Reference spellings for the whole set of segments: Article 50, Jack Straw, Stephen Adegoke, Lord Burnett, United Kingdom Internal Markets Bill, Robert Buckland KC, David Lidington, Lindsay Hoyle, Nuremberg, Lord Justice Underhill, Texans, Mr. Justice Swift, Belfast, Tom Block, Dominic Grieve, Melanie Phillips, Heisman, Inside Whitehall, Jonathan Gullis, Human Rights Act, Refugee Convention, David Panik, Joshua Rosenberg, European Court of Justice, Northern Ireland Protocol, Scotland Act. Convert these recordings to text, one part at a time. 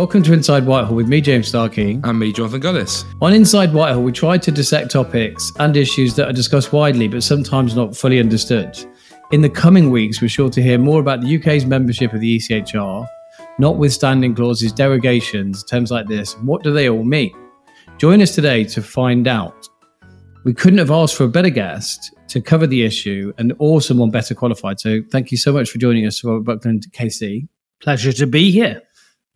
Welcome to Inside Whitehall with me, James Starkey. And me, Jonathan Gullis. On Inside Whitehall, we try to dissect topics and issues that are discussed widely, but sometimes not fully understood. In the coming weeks, we're sure to hear more about the UK's membership of the ECHR, notwithstanding clauses, derogations, terms like this. What do they all mean? Join us today to find out. We couldn't have asked for a better guest to cover the issue and or someone better qualified. So thank you so much for joining us, Robert Buckland KC. Pleasure to be here.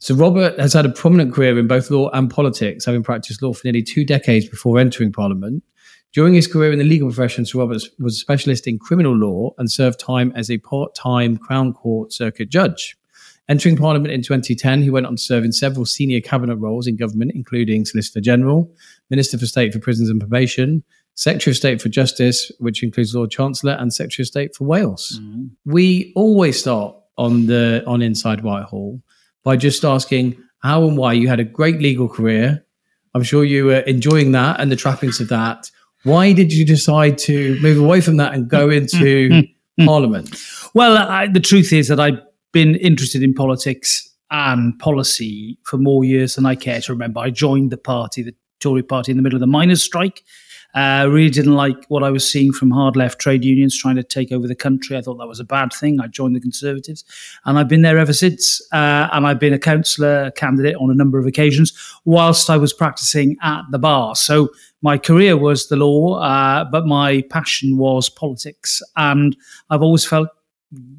So Robert has had a prominent career in both law and politics, having practiced law for nearly 2 decades before entering Parliament. During his career in the legal profession, Sir Robert was a specialist in criminal law and served time as a part-time Crown Court circuit judge. Entering Parliament in 2010, he went on to serve in several senior cabinet roles in government, including Solicitor General, Minister for State for Prisons and Probation, Secretary of State for Justice, which includes Lord Chancellor, and Secretary of State for Wales. Mm. We always start on Inside Whitehall by just asking how and why you had a great legal career. I'm sure you were enjoying that and the trappings of that. Why did you decide to move away from that and go into Parliament? Well, the truth is that I've been interested in politics and policy for more years than I care to remember. I joined the party, the Tory party, in the middle of the miners' strike. I really didn't like what I was seeing from hard left trade unions trying to take over the country. I thought that was a bad thing. I joined the Conservatives and I've been there ever since. And I've been a councillor candidate on a number of occasions whilst I was practising at the bar. So my career was the law, but my passion was politics. And I've always felt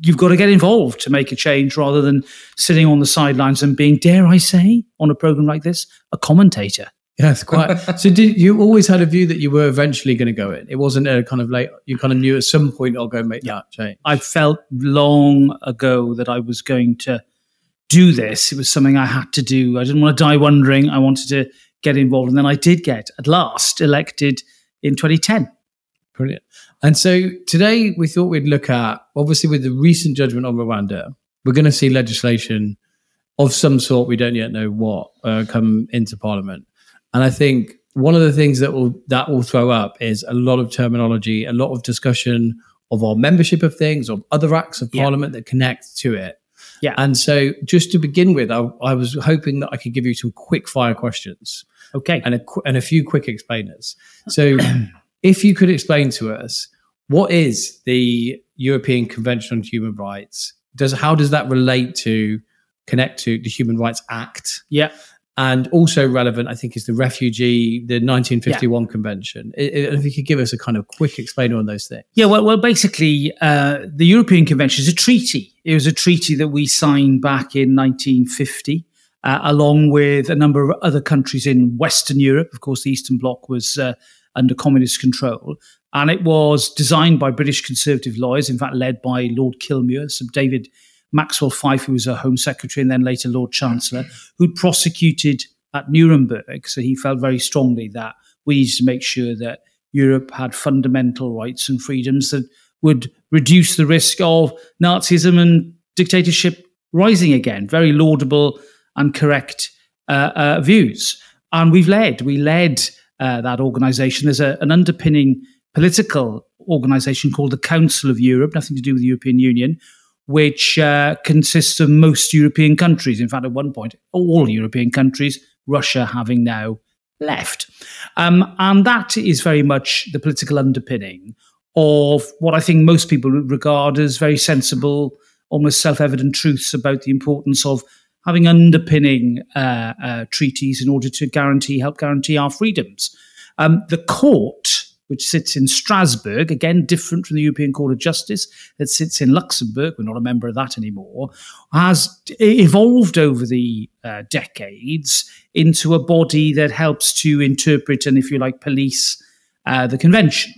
you've got to get involved to make a change rather than sitting on the sidelines and being, dare I say, on a programme like this, a commentator. Yes, quite. So did you always had a view that you were eventually going to go in? It wasn't a kind of like, you kind of knew at some point I'll go make that change. I felt long ago that I was going to do this. It was something I had to do. I didn't want to die wondering. I wanted to get involved. And then I did get, at last, elected in 2010. Brilliant. And so today we thought we'd look at, obviously with the recent judgment on Rwanda, we're going to see legislation of some sort, we don't yet know what, come into Parliament. And I think one of the things that will throw up is a lot of terminology, a lot of discussion of our membership of things, of other acts of Parliament that connect to it. Yeah. And so just to begin with, I was hoping that I could give you some quick fire questions. Okay. And a few quick explainers. So if you could explain to us, what is the European Convention on Human Rights? How does that connect to the Human Rights Act? Yeah. And also relevant, I think, is the 1951 Convention. If you could give us a kind of quick explainer on those things. Yeah, well basically, the European Convention is a treaty. It was a treaty that we signed back in 1950, along with a number of other countries in Western Europe. Of course, the Eastern Bloc was under communist control. And it was designed by British conservative lawyers, in fact, led by Lord Kilmuir, Sir David Maxwell Fyfe, who was a Home Secretary and then later Lord Chancellor, who'd prosecuted at Nuremberg. So he felt very strongly that we needed to make sure that Europe had fundamental rights and freedoms that would reduce the risk of Nazism and dictatorship rising again. Very laudable and correct views. And we led that organisation. There's an underpinning political organisation called the Council of Europe, nothing to do with the European Union, which consists of most European countries. In fact, at one point, all European countries, Russia having now left. And that is very much the political underpinning of what I think most people regard as very sensible, almost self-evident truths about the importance of having underpinning treaties in order to help guarantee our freedoms. The court, which sits in Strasbourg, again, different from the European Court of Justice that sits in Luxembourg, we're not a member of that anymore, has evolved over the decades into a body that helps to interpret and, if you like, police the convention.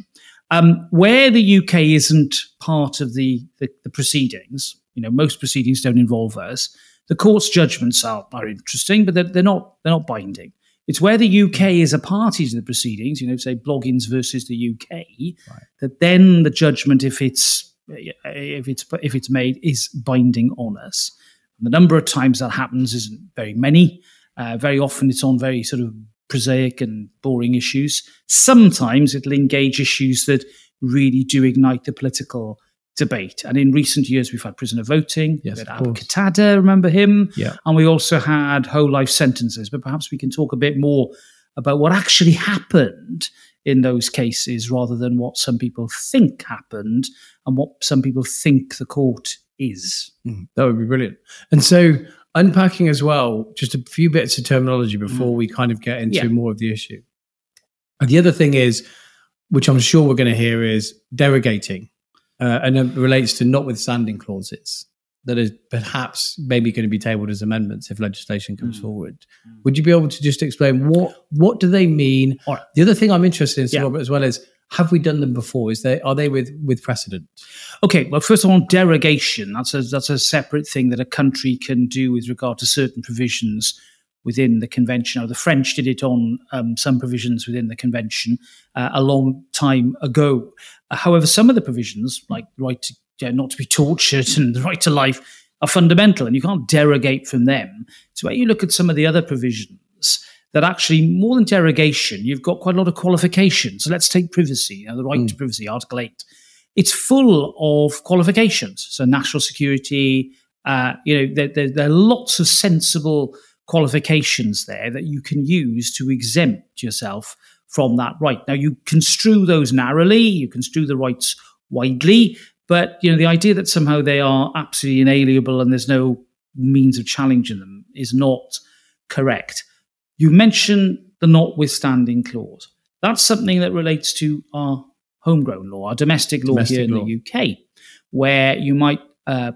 Where the UK isn't part of the proceedings, you know, most proceedings don't involve us, the court's judgments are interesting, but they're not binding. It's where the UK is a party to the proceedings, you know, say Bloggins versus the UK, right, that then the judgment, if it's made, is binding on us. And the number of times that happens isn't very many. Very often it's on very sort of prosaic and boring issues. Sometimes it'll engage issues that really do ignite the political debate. And in recent years, we've had prisoner voting. Yes, we had Abu Qatada, remember him? Yeah. And we also had whole life sentences. But perhaps we can talk a bit more about what actually happened in those cases rather than what some people think happened and what some people think the court is. That would be brilliant. And so unpacking as well, just a few bits of terminology before we kind of get into more of the issue. And the other thing is, which I'm sure we're going to hear, is derogating. And it relates to notwithstanding clauses that is perhaps maybe going to be tabled as amendments if legislation comes forward. Would you be able to just explain what do they mean? Right. The other thing I'm interested in, Sir Robert, as well is, have we done them before? Are they with precedent? Okay, well, first of all, derogation, that's a separate thing that a country can do with regard to certain provisions within the convention. Now, the French did it on some provisions within the convention a long time ago. However, some of the provisions, like the right to not to be tortured and the right to life, are fundamental, and you can't derogate from them. So when you look at some of the other provisions that actually, more than derogation, you've got quite a lot of qualifications. So let's take privacy, the right to privacy, Article 8. It's full of qualifications. So national security, there are lots of sensible qualifications there that you can use to exempt yourself from that right. Now, you construe those narrowly, you construe the rights widely, but the idea that somehow they are absolutely inalienable and there's no means of challenging them is not correct. You mentioned the notwithstanding clause. That's something that relates to our homegrown law, our domestic law here in the UK, where you might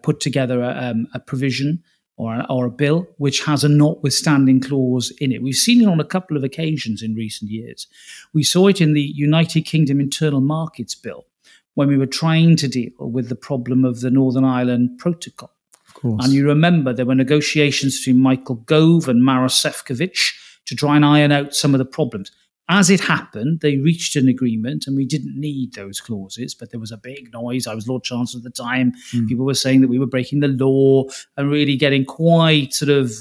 put together a provision or a bill which has a notwithstanding clause in it. We've seen it on a couple of occasions in recent years. We saw it in the United Kingdom Internal Markets Bill when we were trying to deal with the problem of the Northern Ireland Protocol. Of course. And you remember there were negotiations between Michael Gove and Mara Sefcovic to try and iron out some of the problems. As it happened, they reached an agreement and we didn't need those clauses, but there was a big noise. I was Lord Chancellor at the time. People were saying that we were breaking the law and really getting quite sort of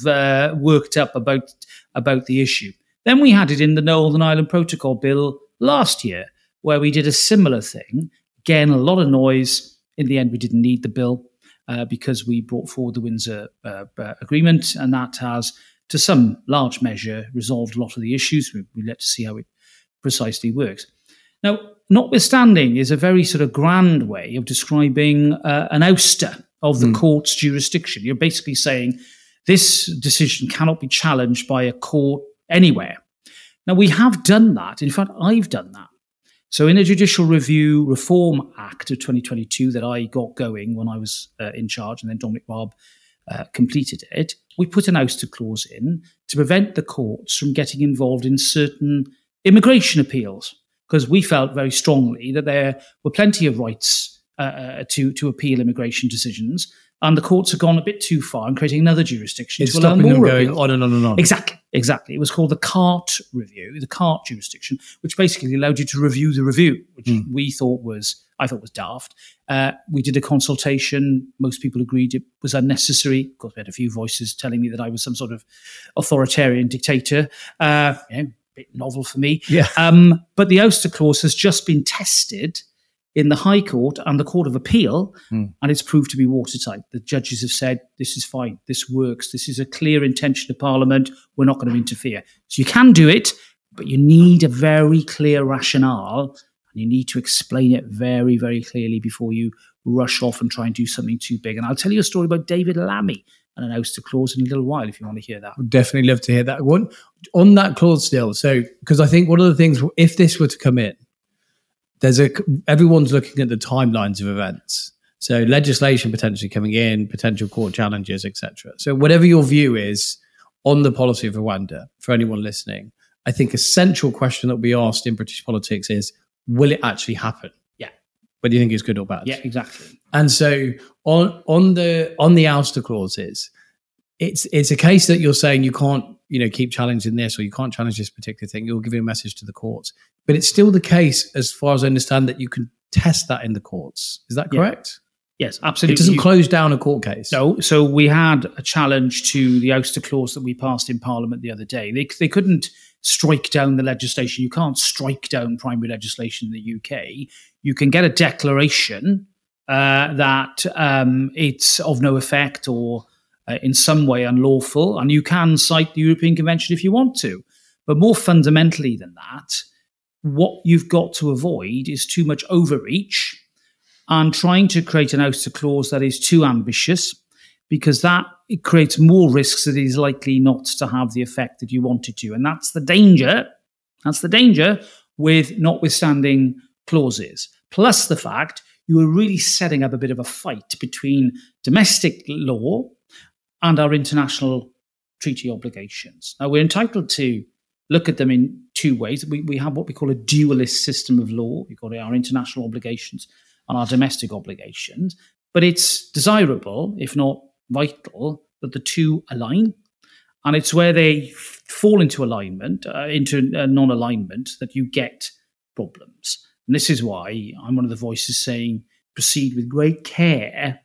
worked up about the issue. Then we had it in the Northern Ireland Protocol Bill last year, where we did a similar thing. Again, a lot of noise. In the end, we didn't need the bill because we brought forward the Windsor Agreement, and that has, to some large measure, resolved a lot of the issues. We'll let to see how it precisely works. Now, notwithstanding is a very sort of grand way of describing an ouster of the court's jurisdiction. You're basically saying this decision cannot be challenged by a court anywhere. Now, we have done that. In fact, I've done that. So in the Judicial Review Reform Act of 2022 that I got going when I was in charge, and then Dominic Raab completed it, we put an ouster clause in to prevent the courts from getting involved in certain immigration appeals, because we felt very strongly that there were plenty of rights to appeal immigration decisions, and the courts have gone a bit too far in creating another jurisdiction. It's stopping them going on and on. Exactly. It was called the Cart Review, the Cart jurisdiction, which basically allowed you to review the review, which I thought was daft. We did a consultation. Most people agreed it was unnecessary. Of course, we had a few voices telling me that I was some sort of authoritarian dictator. A bit novel for me. Yeah. But the ouster clause has just been tested in the High Court and the Court of Appeal, and it's proved to be watertight. The judges have said, this is fine, this works, this is a clear intention of Parliament, we're not going to interfere. So you can do it, but you need a very clear rationale, and you need to explain it very, very clearly before you rush off and try and do something too big. And I'll tell you a story about David Lammy and an ouster clause in a little while, if you want to hear that. Would definitely love to hear that one. On that clause still, so, because I think one of the things, if this were to come in, everyone's looking at the timelines of events. So legislation potentially coming in, potential court challenges, etc. So whatever your view is on the policy of Rwanda, for anyone listening, I think a central question that will be asked in British politics is, will it actually happen? Yeah. Whether you think it's good or bad. Yeah, exactly. And so on the ouster clauses, it's a case that you're saying you can't, keep challenging this, or you can't challenge this particular thing. You're giving a message to the courts. But it's still the case, as far as I understand, that you can test that in the courts. Is that correct? Yeah. Yes, absolutely. It doesn't close down a court case. No. So we had a challenge to the ouster clause that we passed in Parliament the other day. They couldn't strike down the legislation. You can't strike down primary legislation in the UK. You can get a declaration that it's of no effect or in some way unlawful, and you can cite the European Convention if you want to. But more fundamentally than that, what you've got to avoid is too much overreach and trying to create an ouster clause that is too ambitious, because that it creates more risks that it is likely not to have the effect that you want it to. And that's the danger. That's the danger with notwithstanding clauses. Plus the fact you are really setting up a bit of a fight between domestic law and our international treaty obligations. Now, we're entitled to look at them in two ways. We have what we call a dualist system of law. We've got our international obligations and our domestic obligations. But it's desirable, if not vital, that the two align, and it's where they fall into alignment, into non-alignment, that you get problems. And this is why I'm one of the voices saying proceed with great care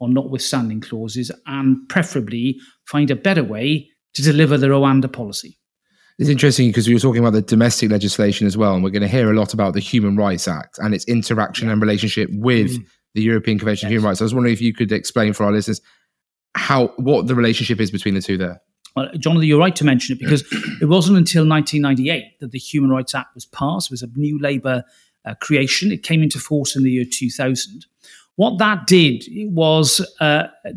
on notwithstanding clauses, and preferably find a better way to deliver the Rwanda policy. It's interesting because we were talking about the domestic legislation as well, and we're going to hear a lot about the Human Rights Act and its interaction and relationship with the European Convention on Human Rights. So I was wondering if you could explain for our listeners what the relationship is between the two there. Well, Jonathan, you're right to mention it, because it wasn't until 1998 that the Human Rights Act was passed. It was a new Labour creation. It came into force in the year 2000. What that did was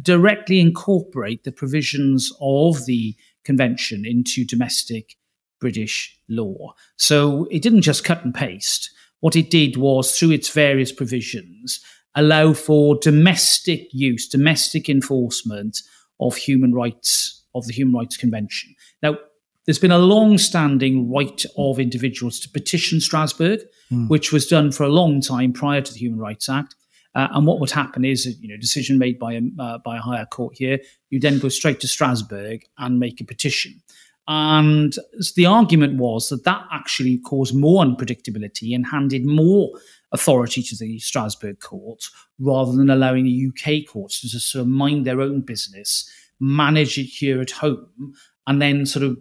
directly incorporate the provisions of the Convention into domestic British law. So it didn't just cut and paste. What it did was, through its various provisions, allow for domestic use, domestic enforcement of human rights, of the Human Rights Convention. Now, there's been a long-standing right of individuals to petition Strasbourg, which was done for a long time prior to the Human Rights Act. And what would happen is, a decision made by a higher court here, you then go straight to Strasbourg and make a petition. And the argument was that actually caused more unpredictability and handed more authority to the Strasbourg courts, rather than allowing the UK courts to just sort of mind their own business, manage it here at home, and then sort of,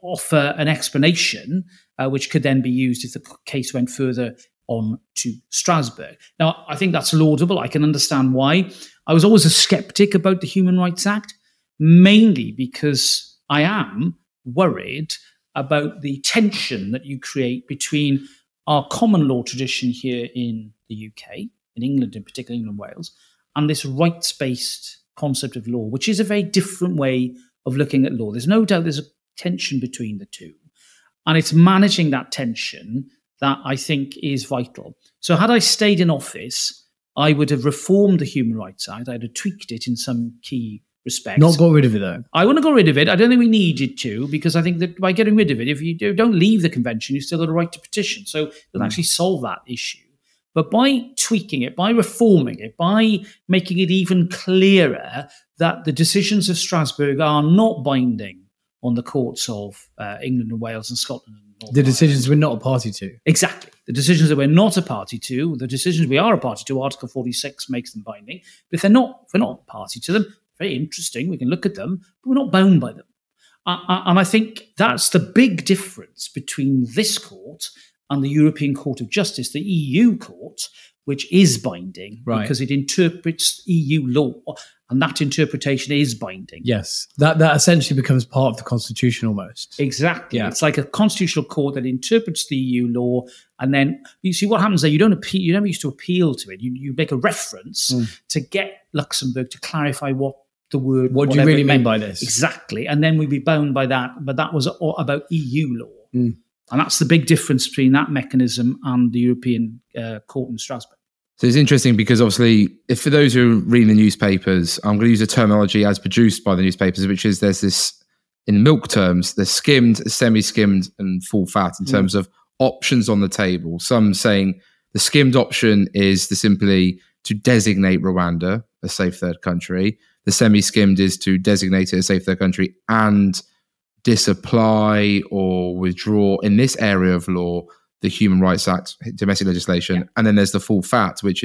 offer an explanation, which could then be used if the case went further on to Strasbourg. Now, I think that's laudable. I can understand why. I was always a skeptic about the Human Rights Act, mainly because I am worried about the tension that you create between our common law tradition here in the UK, in England in particular, England and Wales, and this rights-based concept of law, which is a very different way of looking at law. There's no doubt there's a tension between the two. And it's managing that tension that I think is vital. So had I stayed in office, I would have reformed the Human Rights Act. I'd have tweaked it in some key respects. Not got rid of it, though. I wouldn't have got rid of it. I don't think we needed to, because I think that by getting rid of it, if you don't leave the convention, you've still got a right to petition. So it doesn't actually solve that issue. But by tweaking it, by reforming it, by making it even clearer that the decisions of Strasbourg are not binding on the courts of England and Wales and Scotland and Northern Ireland. Decisions we're not a party to. Exactly. The decisions that we're not a party to, the decisions we are a party to, Article 46 makes them binding. But if we're not a party to them, very interesting, we can look at them, but we're not bound by them. And I think that's the big difference between this court and the European Court of Justice, the EU court, which is binding because it interprets EU law, and that interpretation is binding. Yes, that essentially becomes part of the constitution almost. Exactly. Yeah. It's like a constitutional court that interprets the EU law, and then you see what happens there. You don't appeal. You never used to appeal to it. You make a reference to get Luxembourg to clarify what the word. What do you really mean by this? Exactly, and then we'd be bound by that. But that was about EU law. And that's the big difference between that mechanism and the European Court in Strasbourg. So it's interesting because obviously, if for those who are reading the newspapers, I'm going to use a terminology as produced by the newspapers, which is there's this, in milk terms, there's skimmed, semi-skimmed and full fat in terms of options on the table. Some saying the skimmed option is to simply to designate Rwanda a safe third country. The semi-skimmed is to designate it a safe third country and disapply or withdraw in this area of law the Human Rights Act, domestic legislation, and then there's the full fat, which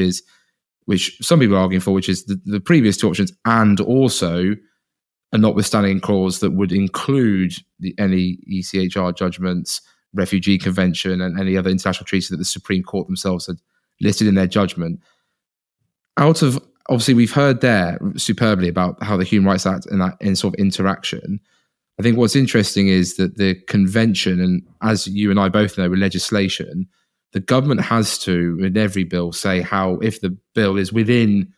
some people are arguing for, which is the previous two options, and also a notwithstanding clause that would include any ECHR judgments, Refugee Convention, and any other international treaties that the Supreme Court themselves had listed in their judgment. out of, obviously we've heard there superbly about how the Human Rights Act and that in sort of interaction. I think what's interesting is that the convention, and as you and I both know with legislation, the government has to, in every bill, say how, if the bill is within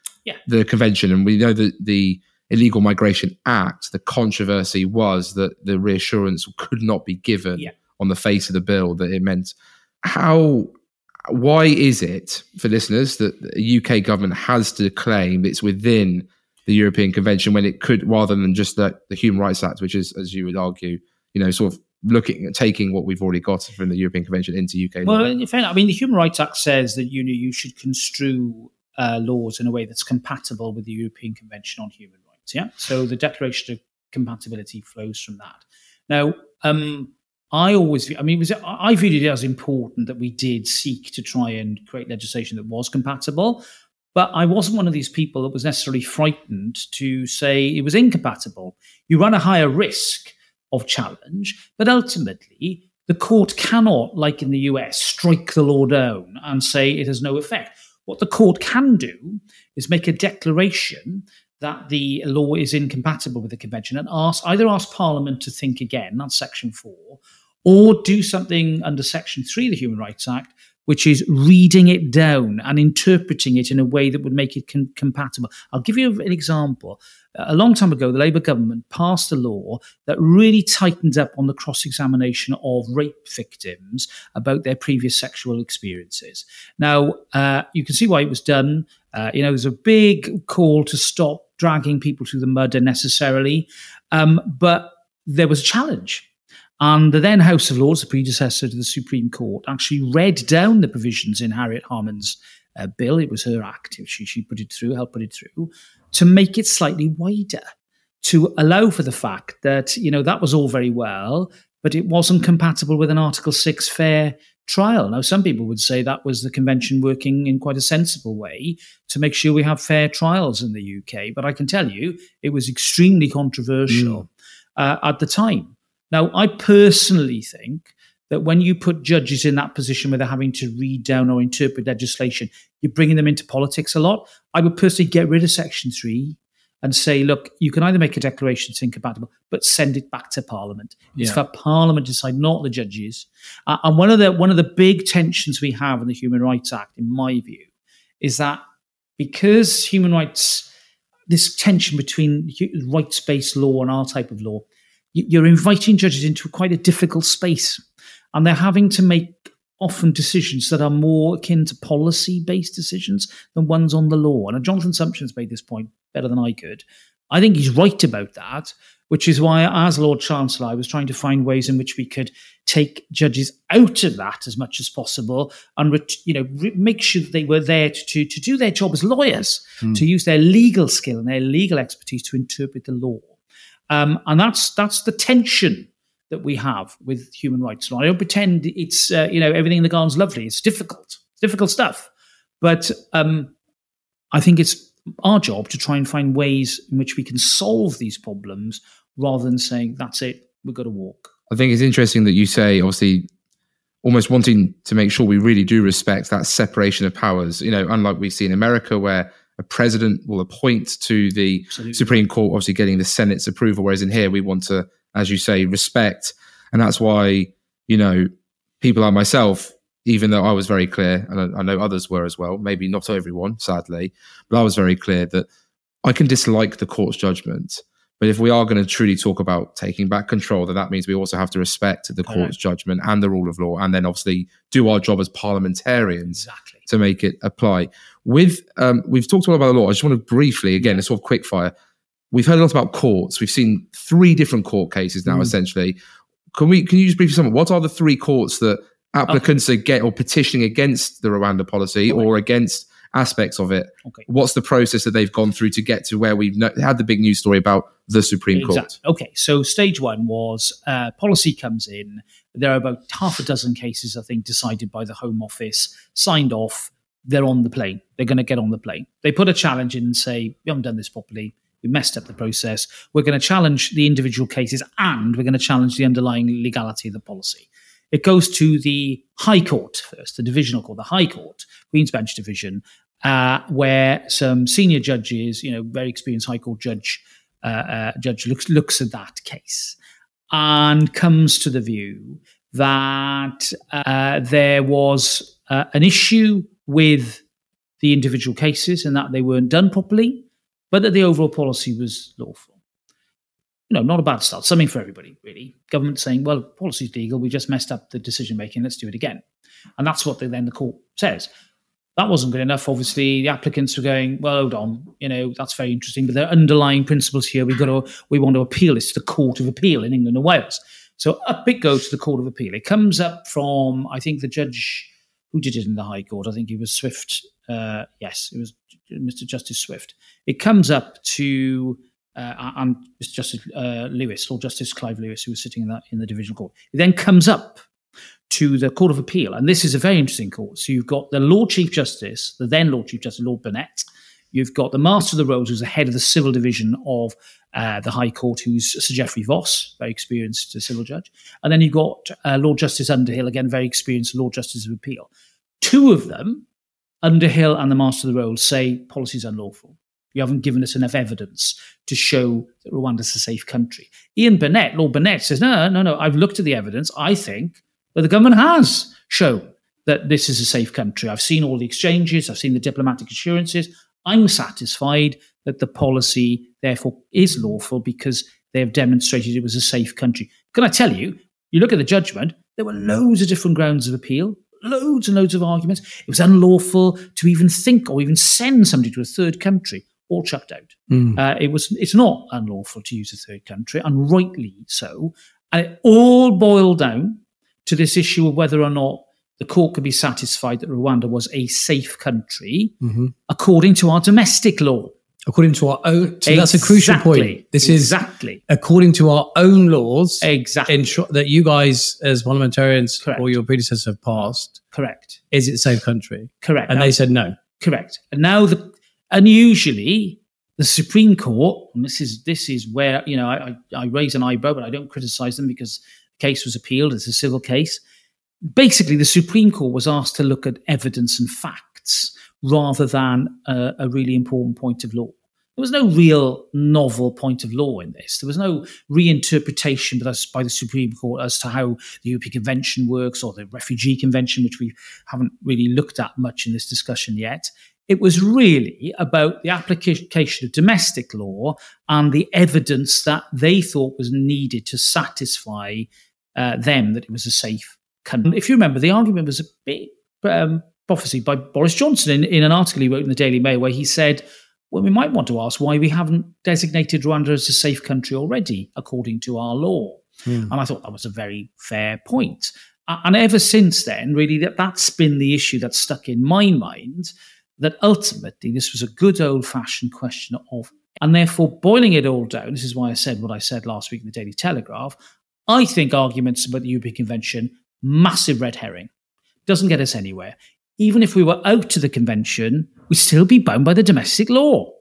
the convention, and we know that the Illegal Migration Act, the controversy was that the reassurance could not be given on the face of the bill that it meant. Why is it, for listeners, that the UK government has to claim it's within the European Convention when it could, rather than just the Human Rights Act, which is, as you would argue, you know, sort of looking at taking what we've already got from the European Convention into UK law? Well, in fairness, I mean, the Human Rights Act says that you should construe laws in a way that's compatible with the European Convention on Human Rights. Yeah, so the Declaration of Compatibility flows from that. Now, I viewed it as important that we did seek to try and create legislation that was compatible, but I wasn't one of these people that was necessarily frightened to say it was incompatible. You run a higher risk of challenge, but ultimately the court cannot, like in the US, strike the law down and say it has no effect. What the court can do is make a declaration that the law is incompatible with the convention and either ask Parliament to think again, that's Section 4, or do something under Section 3 of the Human Rights Act, which is reading it down and interpreting it in a way that would make it compatible. I'll give you an example. A long time ago, the Labour government passed a law that really tightened up on the cross-examination of rape victims about their previous sexual experiences. Now, you can see why it was done. There's a big call to stop dragging people through the mud unnecessarily, but there was a challenge. And the then House of Lords, the predecessor to the Supreme Court, actually read down the provisions in Harriet Harman's bill. It was her act. She put it through, helped put it through, to make it slightly wider, to allow for the fact that, you know, that was all very well, but it wasn't compatible with an Article 6 fair trial. Now, some people would say that was the convention working in quite a sensible way to make sure we have fair trials in the UK. But I can tell you, it was extremely controversial at the time. Now, I personally think that when you put judges in that position where they're having to read down or interpret legislation, you're bringing them into politics a lot. I would personally get rid of Section 3 and say, look, you can either make a declaration that's incompatible, but send it back to Parliament. It's for Parliament to decide, not the judges. And one of the big tensions we have in the Human Rights Act, in my view, is that because human rights, this tension between rights-based law and our type of law, you're inviting judges into quite a difficult space, and they're having to make often decisions that are more akin to policy-based decisions than ones on the law. And Jonathan Sumption's made this point better than I could. I think he's right about that, which is why, as Lord Chancellor, I was trying to find ways in which we could take judges out of that as much as possible and make sure that they were there to do their job as lawyers, to use their legal skill and their legal expertise to interpret the law. And that's the tension that we have with human rights law. I don't pretend it's everything in the garden's lovely. It's difficult. It's difficult stuff. But I think it's our job to try and find ways in which we can solve these problems rather than saying, that's it, we've got to walk. I think it's interesting that you say, obviously, almost wanting to make sure we really do respect that separation of powers. You know, unlike we see in America where a president will appoint to the Supreme Court, obviously getting the Senate's approval, whereas in here we want to, as you say, respect. And that's why, you know, people like myself, even though I was very clear, and I know others were as well, maybe not everyone, sadly, but I was very clear that I can dislike the court's judgment. But if we are going to truly talk about taking back control, then that means we also have to respect the court's judgment and the rule of law, and then obviously do our job as parliamentarians to make it apply. We've talked a lot about the law. I just want to briefly, again, a sort of quickfire. We've heard a lot about courts. We've seen 3 different court cases now, essentially. Can you just briefly sum up, what are the 3 courts that applicants are getting or petitioning against the Rwanda policy or against aspects of it? What's the process that they've gone through to get to where we've had the big news story about the Supreme Court? Okay, so stage 1 was policy comes in. There are about half a dozen cases, I think, decided by the Home Office, signed off. They're on the plane. They're going to get on the plane. They put a challenge in and say, we haven't done this properly. We messed up the process. We're going to challenge the individual cases and we're going to challenge the underlying legality of the policy. It goes to the High Court first, the Divisional Court, the High Court, Queen's Bench Division, where some senior judges, very experienced High Court judge looks at that case and comes to the view that there was an issue with the individual cases and that they weren't done properly, but that the overall policy was lawful. Not a bad start, something for everybody, really. Government saying, well, policy's legal, we just messed up the decision-making, let's do it again. And that's what then the court says. That wasn't good enough, obviously. The applicants were going, well, hold on, that's very interesting, but there are underlying principles here. We want to appeal this to the Court of Appeal in England and Wales. So up it goes to the Court of Appeal. It comes up from, I think, the judge who did it in the High Court. I think he was Swift. Yes, it was Mr. Justice Swift. It comes up to and Mr. Justice Lewis, Lord Justice Clive Lewis, who was sitting in the Divisional Court. It then comes up to the Court of Appeal, and this is a very interesting court. So you've got the Lord Chief Justice, the then Lord Chief Justice, Lord Burnett. You've got the Master of the Rolls, who's the head of the Civil Division of the High Court, who's Sir Geoffrey Voss, very experienced civil judge. And then you've got Lord Justice Underhill, again, very experienced Lord Justice of Appeal. Two of them, Underhill and the Master of the Rolls, say policy's unlawful. You haven't given us enough evidence to show that Rwanda's a safe country. Ian Burnett, Lord Burnett, says, no, I've looked at the evidence. I think that the government has shown that this is a safe country. I've seen all the exchanges. I've seen the diplomatic assurances. I'm satisfied that the policy, therefore, is lawful because they have demonstrated it was a safe country. Can I tell you, you look at the judgment, there were loads of different grounds of appeal. Loads and loads of arguments. It was unlawful to even think or even send somebody to a third country. All chucked out. It's not unlawful to use a third country, and rightly so. And it all boiled down to this issue of whether or not the court could be satisfied that Rwanda was a safe country according to our domestic law. According to our own... So that's a crucial point. This is according to our own laws that you guys as parliamentarians or your predecessors have passed. Correct. Is it a safe country? Correct. And now, they said no. Correct. And now unusually, the Supreme Court, and this is where I raise an eyebrow, but I don't criticise them because the case was appealed. It's a civil case. Basically, the Supreme Court was asked to look at evidence and facts rather than a really important point of law. There was no real novel point of law in this. There was no reinterpretation by the Supreme Court as to how the European Convention works or the Refugee Convention, which we haven't really looked at much in this discussion yet. It was really about the application of domestic law and the evidence that they thought was needed to satisfy them that it was a safe country. If you remember, the argument was a bit prophesied by Boris Johnson in an article he wrote in the Daily Mail where he said, well, we might want to ask why we haven't designated Rwanda as a safe country already, according to our law. And I thought that was a very fair point. And ever since then, really, that's been the issue that's stuck in my mind, that ultimately this was a good old-fashioned question of, and therefore boiling it all down, this is why I said what I said last week in the Daily Telegraph, I think arguments about the European Convention, massive red herring, doesn't get us anywhere. Even if we were out to the convention, we'd still be bound by the domestic law.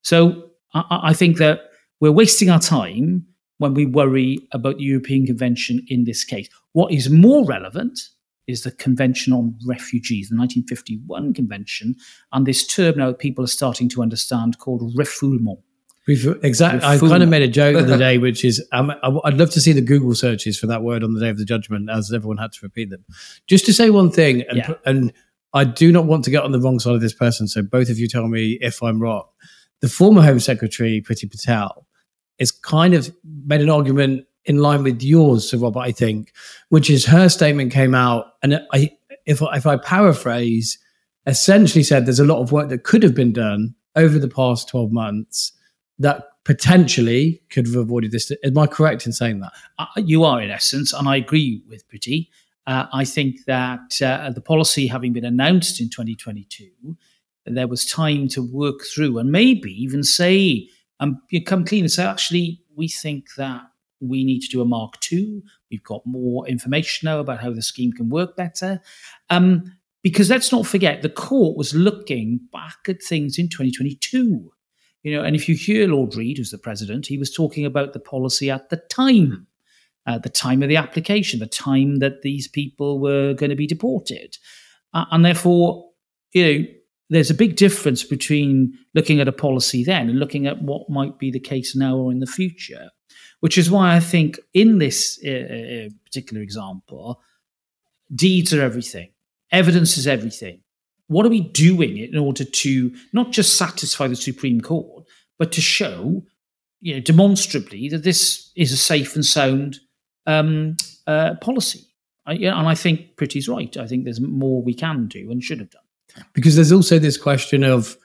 So I think that we're wasting our time when we worry about the European Convention in this case. What is more relevant is the Convention on Refugees, the 1951 Convention, and this term now people are starting to understand called refoulement. Exactly. I kind of made a joke the other day, which is I'd love to see the Google searches for that word on the day of the judgment, as everyone had to repeat them. Just to say one thing, and I do not want to get on the wrong side of this person, so both of you tell me if I'm wrong. The former Home Secretary, Priti Patel, has kind of made an argument in line with yours, Sir Robert, I think, which is her statement came out, and if I paraphrase, essentially said there's a lot of work that could have been done over the past 12 months that potentially could have avoided this. Am I correct in saying that? You are, in essence, and I agree with Priti. I think that the policy having been announced in 2022, there was time to work through and maybe even say, you come clean and say, actually, we think that we need to do a Mark II. We've got more information now about how the scheme can work better. Because let's not forget, the court was looking back at things in 2022. And if you hear Lord Reed, who's the president, he was talking about the policy at the time of the application, the time that these people were going to be deported. And therefore, there's a big difference between looking at a policy then and looking at what might be the case now or in the future, which is why I think in this particular example, deeds are everything. Evidence is everything. What are we doing in order to not just satisfy the Supreme Court, but to show, you know, demonstrably that this is a safe and sound policy? And I think Pretty's right. I think there's more we can do and should have done. Because there's also this question of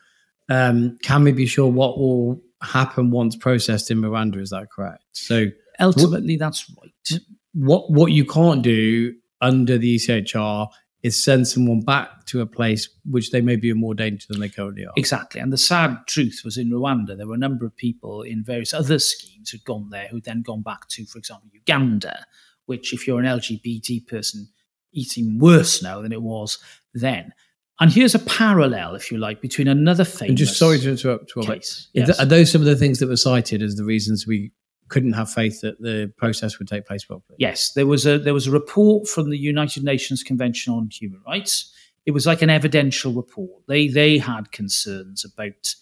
can we be sure what will happen once processed in Rwanda? Is that correct? So ultimately, that's right. What you can't do under the ECHR is send someone back to a place which they may be in more danger than they currently are. Exactly. And the sad truth was in Rwanda, there were a number of people in various other schemes who'd gone there who'd then gone back to, for example, Uganda, which if you're an LGBT person, it's even worse now than it was then. And here's a parallel, if you like, between another famous case. Just sorry to interrupt. Case. Yes. Are those some of the things that were cited as the reasons we couldn't have faith that the process would take place properly? Yes, there was a report from the United Nations Convention on Human Rights. It was like an evidential report. They had concerns about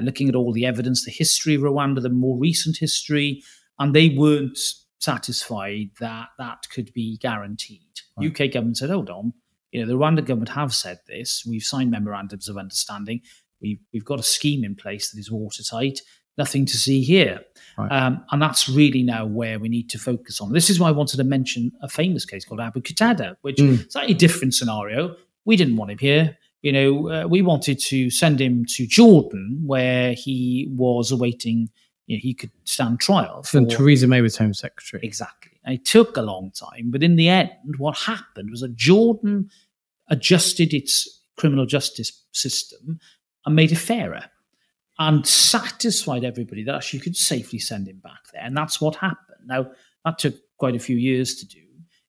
looking at all the evidence, the history of Rwanda, the more recent history, and they weren't satisfied that that could be guaranteed. Right. UK government said, hold on, you know, the Rwanda government have said this. We've signed memorandums of understanding. We've got a scheme in place that is watertight. Nothing to see here. Right. And that's really now where we need to focus on. This is why I wanted to mention a famous case called Abu Qatada, which is slightly different scenario. We didn't want him here. You know, we wanted to send him to Jordan, where he was awaiting, you know, he could stand trial. And Theresa May was Home Secretary. Exactly. And it took a long time. But in the end, what happened was that Jordan adjusted its criminal justice system and made it fairer, and satisfied everybody that actually you could safely send him back there. And that's what happened. Now, that took quite a few years to do.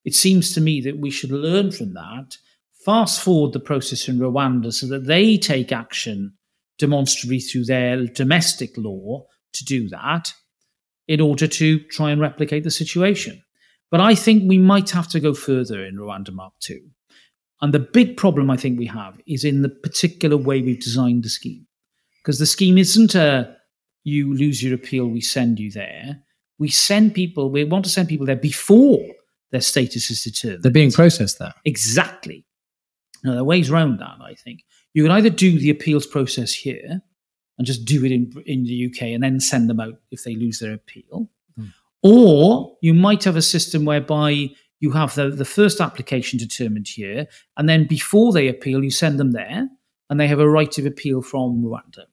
It seems to me that we should learn from that, fast forward the process in Rwanda so that they take action demonstrably through their domestic law to do that in order to try and replicate the situation. But I think we might have to go further in Rwanda Mark II. And the big problem I think we have is in the particular way we've designed the scheme. Because the scheme isn't a, you lose your appeal, we send you there. We want to send people there before their status is determined. They're being processed there. Exactly. Now, there are ways around that, I think. You can either do the appeals process here and just do it in the UK and then send them out if they lose their appeal. Mm. Or you might have a system whereby you have the first application determined here, and then before they appeal, you send them there, and they have a right of appeal from Rwanda.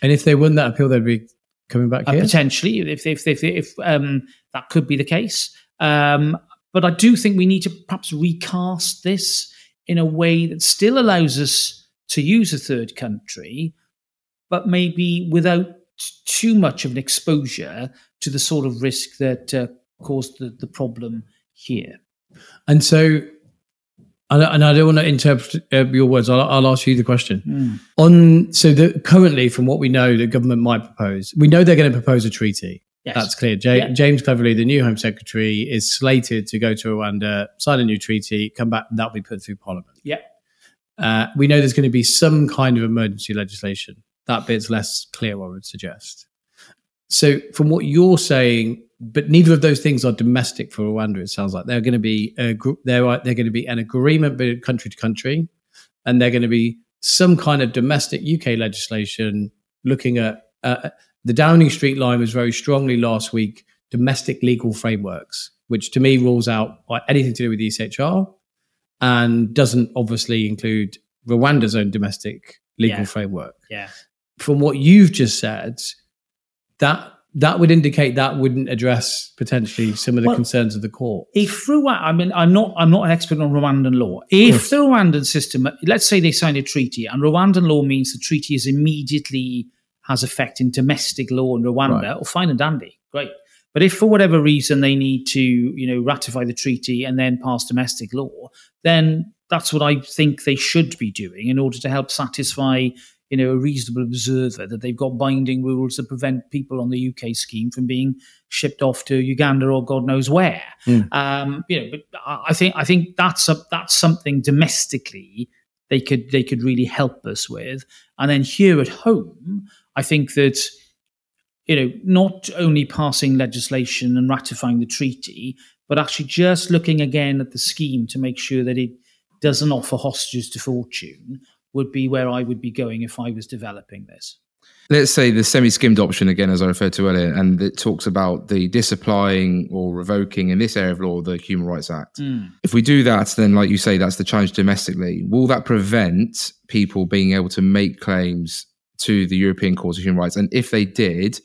And if they won that appeal, they'd be coming back here? Potentially, if that could be the case. But I do think we need to perhaps recast this in a way that still allows us to use a third country, but maybe without too much of an exposure to the sort of risk that caused the problem here. And so... And I don't want to interpret your words. I'll ask you the question. Currently, from what we know, the government might propose. We know they're going to propose a treaty. Yes. That's clear. James Cleverly, the new Home Secretary, is slated to go to Rwanda, sign a new treaty, come back, and that'll be put through Parliament. Yeah. We know there's going to be some kind of emergency legislation. That bit's less clear, I would suggest. So, from what you're saying, but neither of those things are domestic for Rwanda. It sounds like they're going to be they're going to be an agreement between country to country, and they're going to be some kind of domestic UK legislation looking at the Downing Street line was very strongly last week domestic legal frameworks, which to me rules out anything to do with ECHR and doesn't obviously include Rwanda's own domestic legal framework. Yeah. From what you've just said, that would indicate that wouldn't address potentially some of the concerns of the court. If Rwanda, I mean, I'm not an expert on Rwandan law. If the Rwandan system, let's say they sign a treaty, and Rwandan law means the treaty is immediately has effect in domestic law in Rwanda, or fine and dandy, great. But if for whatever reason they need to, you know, ratify the treaty and then pass domestic law, then that's what I think they should be doing in order to help satisfy, you know, a reasonable observer that they've got binding rules that prevent people on the UK scheme from being shipped off to Uganda or God knows where. But I think that's something domestically they could really help us with. And then here at home, I think that, you know, not only passing legislation and ratifying the treaty, but actually just looking again at the scheme to make sure that it doesn't offer hostages to fortune would be where I would be going if I was developing this. Let's say the semi-skimmed option again, as I referred to earlier, and it talks about the disapplying or revoking in this area of law, the Human Rights Act. Mm. If we do that, then like you say, that's the challenge domestically. Will that prevent people being able to make claims to the European Court of Human Rights? And if they did,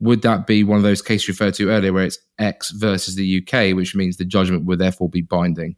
would that be one of those cases referred to earlier where it's X versus the UK, which means the judgment would therefore be binding?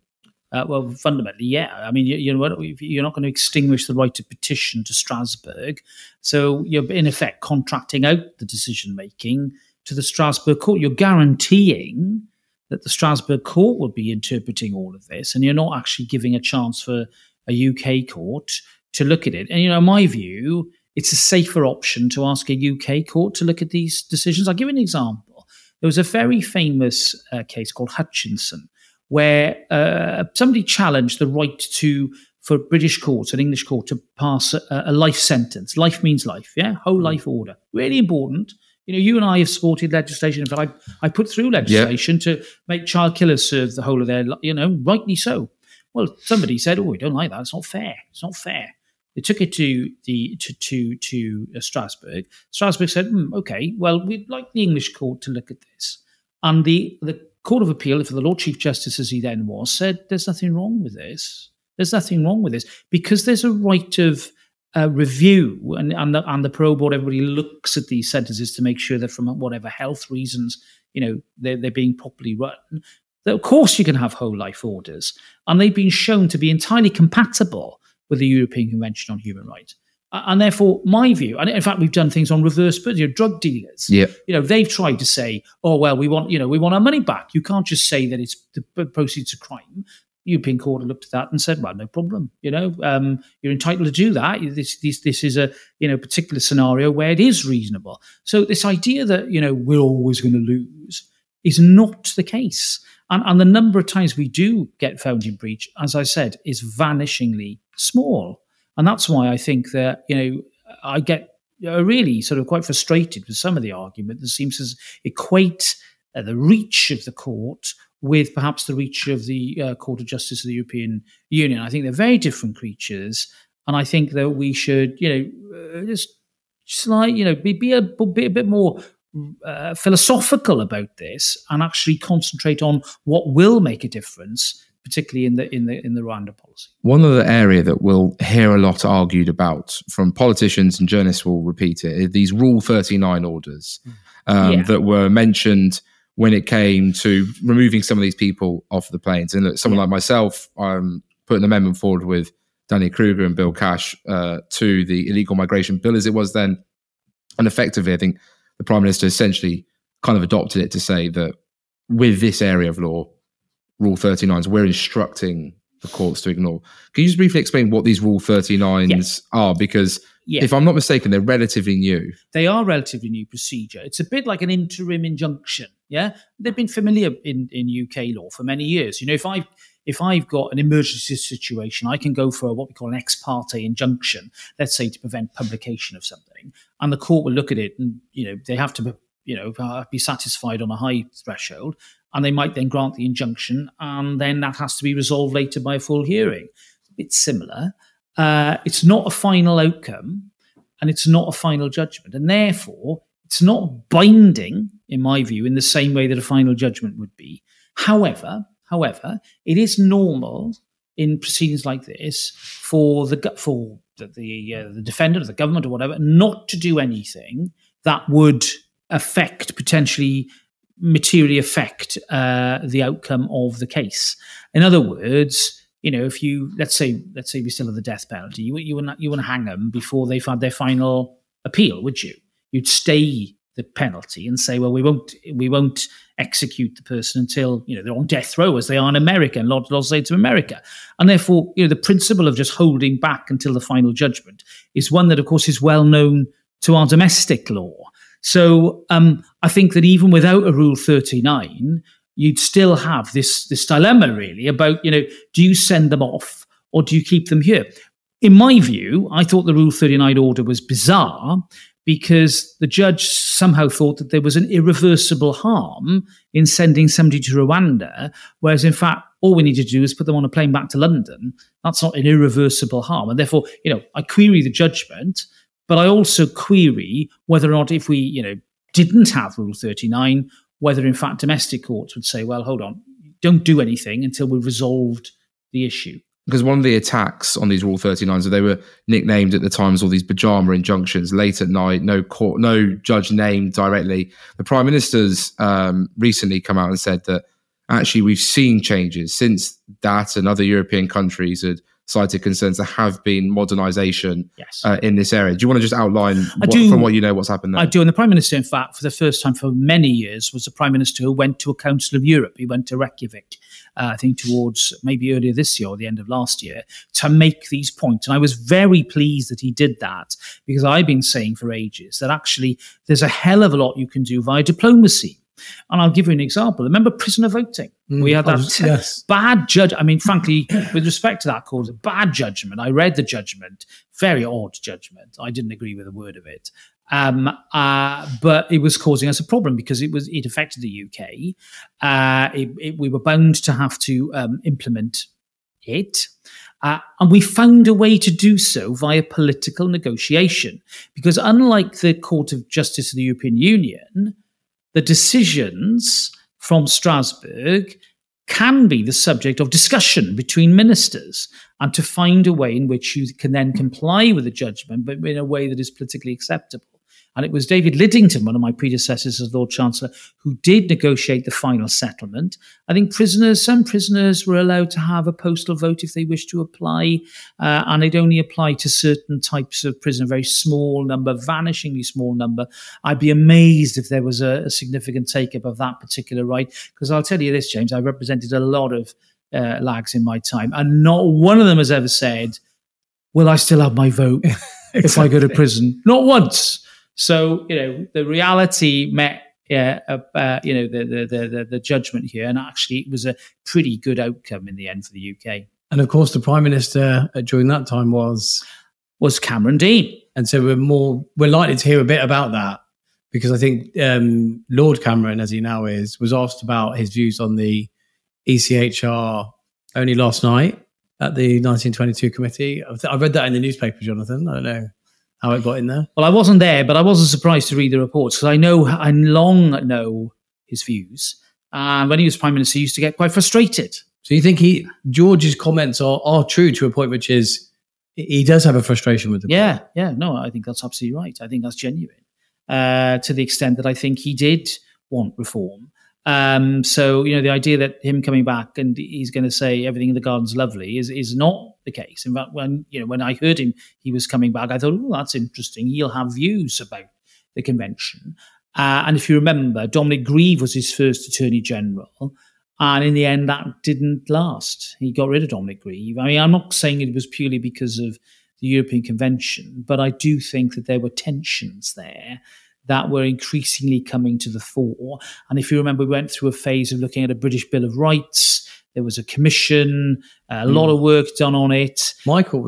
Well, fundamentally, yeah. I mean, you're not going to extinguish the right to petition to Strasbourg. So you're, in effect, contracting out the decision-making to the Strasbourg court. You're guaranteeing that the Strasbourg court will be interpreting all of this, and you're not actually giving a chance for a UK court to look at it. And, you know, in my view, it's a safer option to ask a UK court to look at these decisions. I'll give you an example. There was a very famous case called Hutchinson, where somebody challenged the right for British courts, an English court, to pass a life sentence. Life means life, yeah? Whole life order. Really important. You know, you and I have supported legislation. In fact, I put through legislation to make child killers serve the whole of their life, you know, rightly so. Well, somebody said, oh, we don't like that. It's not fair. It's not fair. They took it to Strasbourg. Strasbourg said, okay, well, we'd like the English court to look at this. And the Court of Appeal, for the Lord Chief Justice as he then was, said there's nothing wrong with this. There's nothing wrong with this because there's a right of review, and the parole board, everybody looks at these sentences to make sure that from whatever health reasons, you know, they're being properly run. That of course you can have whole life orders, and they've been shown to be entirely compatible with the European Convention on Human Rights. And therefore, my view, and in fact, we've done things on reverse, but you know, drug dealers, you know, they've tried to say, oh, well, we want our money back. You can't just say that it's the proceeds of crime. The European Court looked at that and said, well, no problem. You know, you're entitled to do that. This is a, you know, particular scenario where it is reasonable. So this idea that, you know, we're always going to lose is not the case. And the number of times we do get found in breach, as I said, is vanishingly small. And that's why I think that, you know, I get really sort of quite frustrated with some of the argument that seems to equate the reach of the court with perhaps the reach of the Court of Justice of the European Union. I think they're very different creatures. And I think that we should, you know, just like, you know, be a bit more philosophical about this and actually concentrate on what will make a difference, particularly in the Rwanda policy. One other area that we'll hear a lot argued about from politicians, and journalists will repeat it, are these Rule 39 orders that were mentioned when it came to removing some of these people off the planes. And look, someone like myself, I'm putting an amendment forward with Danny Kruger and Bill Cash to the illegal migration bill as it was then. And effectively, I think the Prime Minister essentially kind of adopted it to say that with this area of law, Rule 39s, we're instructing the courts to ignore. Can you just briefly explain what these Rule 39s are? Because if I'm not mistaken, they're relatively new. They are a relatively new procedure. It's a bit like an interim injunction, yeah? They've been familiar in UK law for many years. You know, if I've got an emergency situation, I can go for what we call an ex parte injunction, let's say to prevent publication of something, and the court will look at it and, you know, they have to, you know, be satisfied on a high threshold, and they might then grant the injunction, and then that has to be resolved later by a full hearing. It's a bit similar. It's not a final outcome, and it's not a final judgment, and therefore it's not binding, in my view, in the same way that a final judgment would be. However, it is normal in proceedings like this for the defendant or the government or whatever not to do anything that would materially affect the outcome of the case. In other words, you know, if you let's say we still have the death penalty, you wouldn't hang them before they've had their final appeal, would you? You'd stay the penalty and say, well, we won't execute the person until, you know, they're on death row, as they are in America and Lord States of America. And therefore, you know, the principle of just holding back until the final judgment is one that, of course, is well known to our domestic law. So I think that even without a Rule 39, you'd still have this dilemma, really, about, you know, do you send them off or do you keep them here? In my view, I thought the Rule 39 order was bizarre because the judge somehow thought that there was an irreversible harm in sending somebody to Rwanda, whereas in fact, all we need to do is put them on a plane back to London. That's not an irreversible harm. And therefore, I query the judgment, but I also query whether or not if we, didn't have Rule 39, whether in fact domestic courts would say, well, hold on, don't do anything until we've resolved the issue. Because one of the attacks on these Rule 39s, they were nicknamed at the time as all these pajama injunctions, late at night, no court, no judge named directly. The Prime Minister's recently come out and said that actually we've seen changes since that, and other European countries had cited concerns. There have been modernisation in this area. Do you want to just outline from what you know what's happened there? I do. And the Prime Minister, in fact, for the first time for many years, was the Prime Minister who went to a Council of Europe. He went to Reykjavik. I think towards maybe earlier this year or the end of last year, to make these points. And I was very pleased that he did that, because I've been saying for ages that actually there's a hell of a lot you can do via diplomacy. And I'll give you an example. Remember prisoner voting? We had that bad judge. I mean, frankly, with respect to that cause, a bad judgment. I read the judgment, very odd judgment. I didn't agree with a word of it. But it was causing us a problem because it affected the UK. We were bound to have to implement it. And we found a way to do so via political negotiation, because unlike the Court of Justice of the European Union, the decisions from Strasbourg can be the subject of discussion between ministers, and to find a way in which you can then comply with the judgment, but in a way that is politically acceptable. And it was David Lidington, one of my predecessors as Lord Chancellor, who did negotiate the final settlement. I think some prisoners were allowed to have a postal vote if they wished to apply, and it only applied to certain types of prisoner, a very small number, vanishingly small number. I'd be amazed if there was a significant take-up of that particular right, because I'll tell you this, James, I represented a lot of lags in my time, and not one of them has ever said, will I still have my vote if I go to prison? Not once. So, the reality met, the judgment here. And actually, it was a pretty good outcome in the end for the UK. And of course, the Prime Minister during that time was Cameron Dean. And so we're likely to hear a bit about that, because I think Lord Cameron, as he now is, was asked about his views on the ECHR only last night at the 1922 committee. I read that in the newspaper, Jonathan. I don't know how it got in there. Well, I wasn't there, but I wasn't surprised to read the reports, because I long know his views. And when he was Prime Minister, he used to get quite frustrated. So you think George's comments are true to a point, which is he does have a frustration with the point? Yeah. No, I think that's absolutely right. I think that's genuine, to the extent that I think he did want reform. So, the idea that him coming back and he's going to say everything in the garden's lovely is not the case. In fact, when I heard him, he was coming back, I thought, oh, that's interesting. He'll have views about the convention. And if you remember, Dominic Grieve was his first Attorney General. And in the end, that didn't last. He got rid of Dominic Grieve. I mean, I'm not saying it was purely because of the European Convention, but I do think that there were tensions there that were increasingly coming to the fore. And if you remember, we went through a phase of looking at a British Bill of Rights. There was a commission, a lot of work done on it. Michael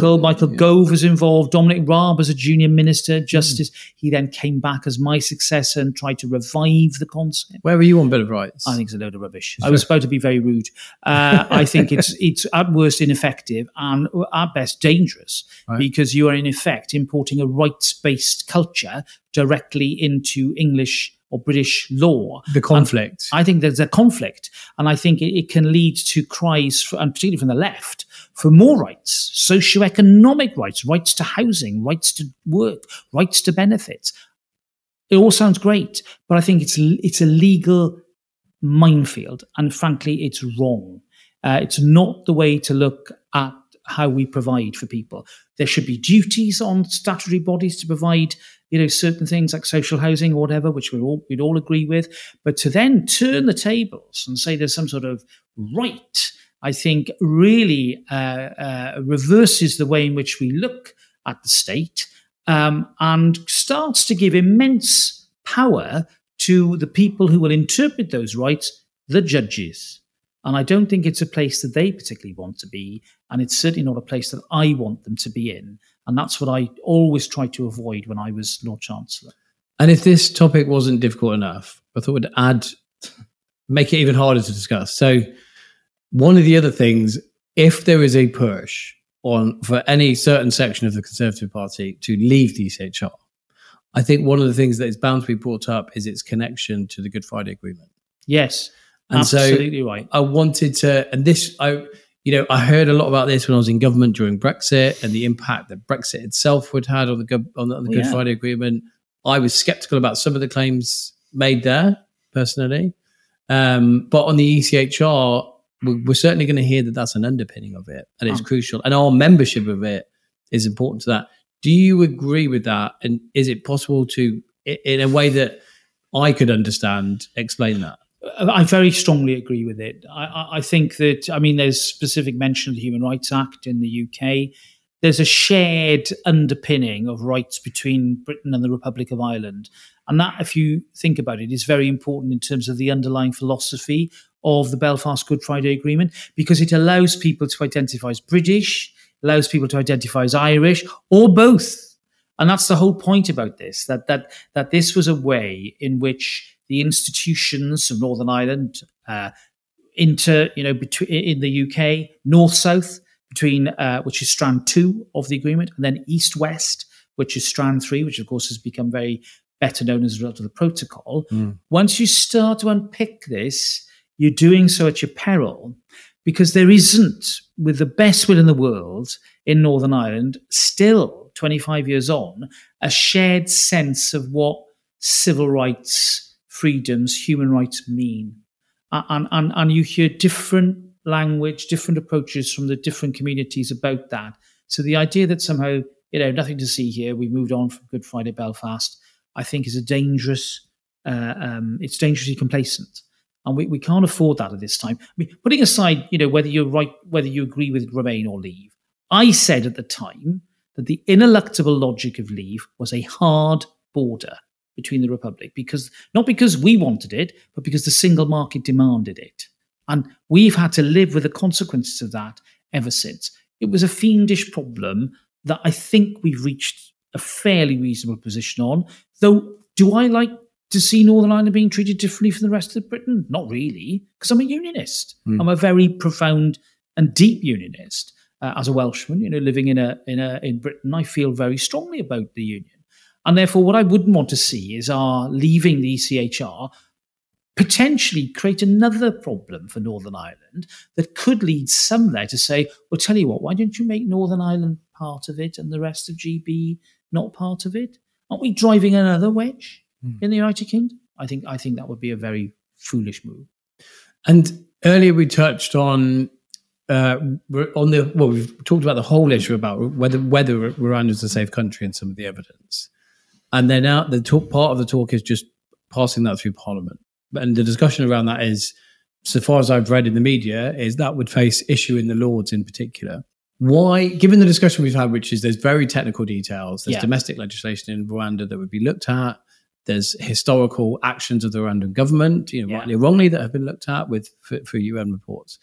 Gove was involved. Dominic Raab was a junior minister of justice. He then came back as my successor and tried to revive the concept. Where were you on Bill of Rights? I think it's a load of rubbish. I was supposed to be very rude. I think it's at worst ineffective and at best dangerous, because you are in effect importing a rights-based culture directly into English or British law. The conflict. And I think there's a conflict. And I think it can lead to cries, and particularly from the left, for more rights, socioeconomic rights, rights to housing, rights to work, rights to benefits. It all sounds great, but I think it's a legal minefield. And frankly, it's wrong. It's not the way to look at how we provide for people. There should be duties on statutory bodies to provide certain things like social housing or whatever, which we'd all agree with. But to then turn the tables and say there's some sort of right, I think really reverses the way in which we look at the state, and starts to give immense power to the people who will interpret those rights, the judges. And I don't think it's a place that they particularly want to be, and it's certainly not a place that I want them to be in. And that's what I always tried to avoid when I was Lord Chancellor. And if this topic wasn't difficult enough, I thought we'd make it even harder to discuss. So one of the other things, if there is a push for any certain section of the Conservative Party to leave the ECHR, I think one of the things that is bound to be brought up is its connection to the Good Friday Agreement. Yes, and absolutely so right. I wanted to, and this, I heard a lot about this when I was in government during Brexit and the impact that Brexit itself would have on the Good Friday Agreement. I was sceptical about some of the claims made there, personally. But on the ECHR, we're certainly going to hear that that's an underpinning of it, and it's crucial. And our membership of it is important to that. Do you agree with that? And is it possible to, in a way that I could understand, explain that? I very strongly agree with it. I think that, there's specific mention of the Human Rights Act in the UK. There's a shared underpinning of rights between Britain and the Republic of Ireland. And that, if you think about it, is very important in terms of the underlying philosophy of the Belfast Good Friday Agreement, because it allows people to identify as British, allows people to identify as Irish, or both. And that's the whole point about this, that this was a way in which the institutions of Northern Ireland, in the UK, north-south, between which is strand 2 of the agreement, and then east-west, which is strand 3, which of course has become very better known as a result of the protocol. Mm. Once you start to unpick this, you're doing so at your peril, because there isn't, with the best will in the world in Northern Ireland, still 25 years on, a shared sense of what civil rights, freedoms, human rights mean. And you hear different language, different approaches from the different communities about that. So the idea that somehow, nothing to see here, we moved on from Good Friday Belfast, I think is it's dangerously complacent. And we can't afford that at this time. Putting aside, whether you're right, whether you agree with Remain or Leave, I said at the time that the ineluctable logic of Leave was a hard border between the Republic, because not because we wanted it, but because the single market demanded it. And we've had to live with the consequences of that ever since. It was a fiendish problem that I think we've reached a fairly reasonable position on. Though, do I like to see Northern Ireland being treated differently from the rest of Britain? Not really, because I'm a unionist. Mm. I'm a very profound and deep unionist. As a Welshman, living in Britain, I feel very strongly about the union. And therefore, what I wouldn't want to see is our leaving the ECHR potentially create another problem for Northern Ireland that could lead some there to say, well, tell you what, why don't you make Northern Ireland part of it and the rest of GB not part of it? Aren't we driving another wedge in the United Kingdom? I think that would be a very foolish move. And earlier we touched we've talked about the whole issue about whether Rwanda is a safe country and some of the evidence. And then now part of the talk is just passing that through Parliament. And the discussion around that is, so far as I've read in the media, is that would face issue in the Lords in particular. Why, given the discussion we've had, which is there's very technical details, there's domestic legislation in Rwanda that would be looked at, there's historical actions of the Rwandan government, rightly or wrongly, that have been looked at for UN reports.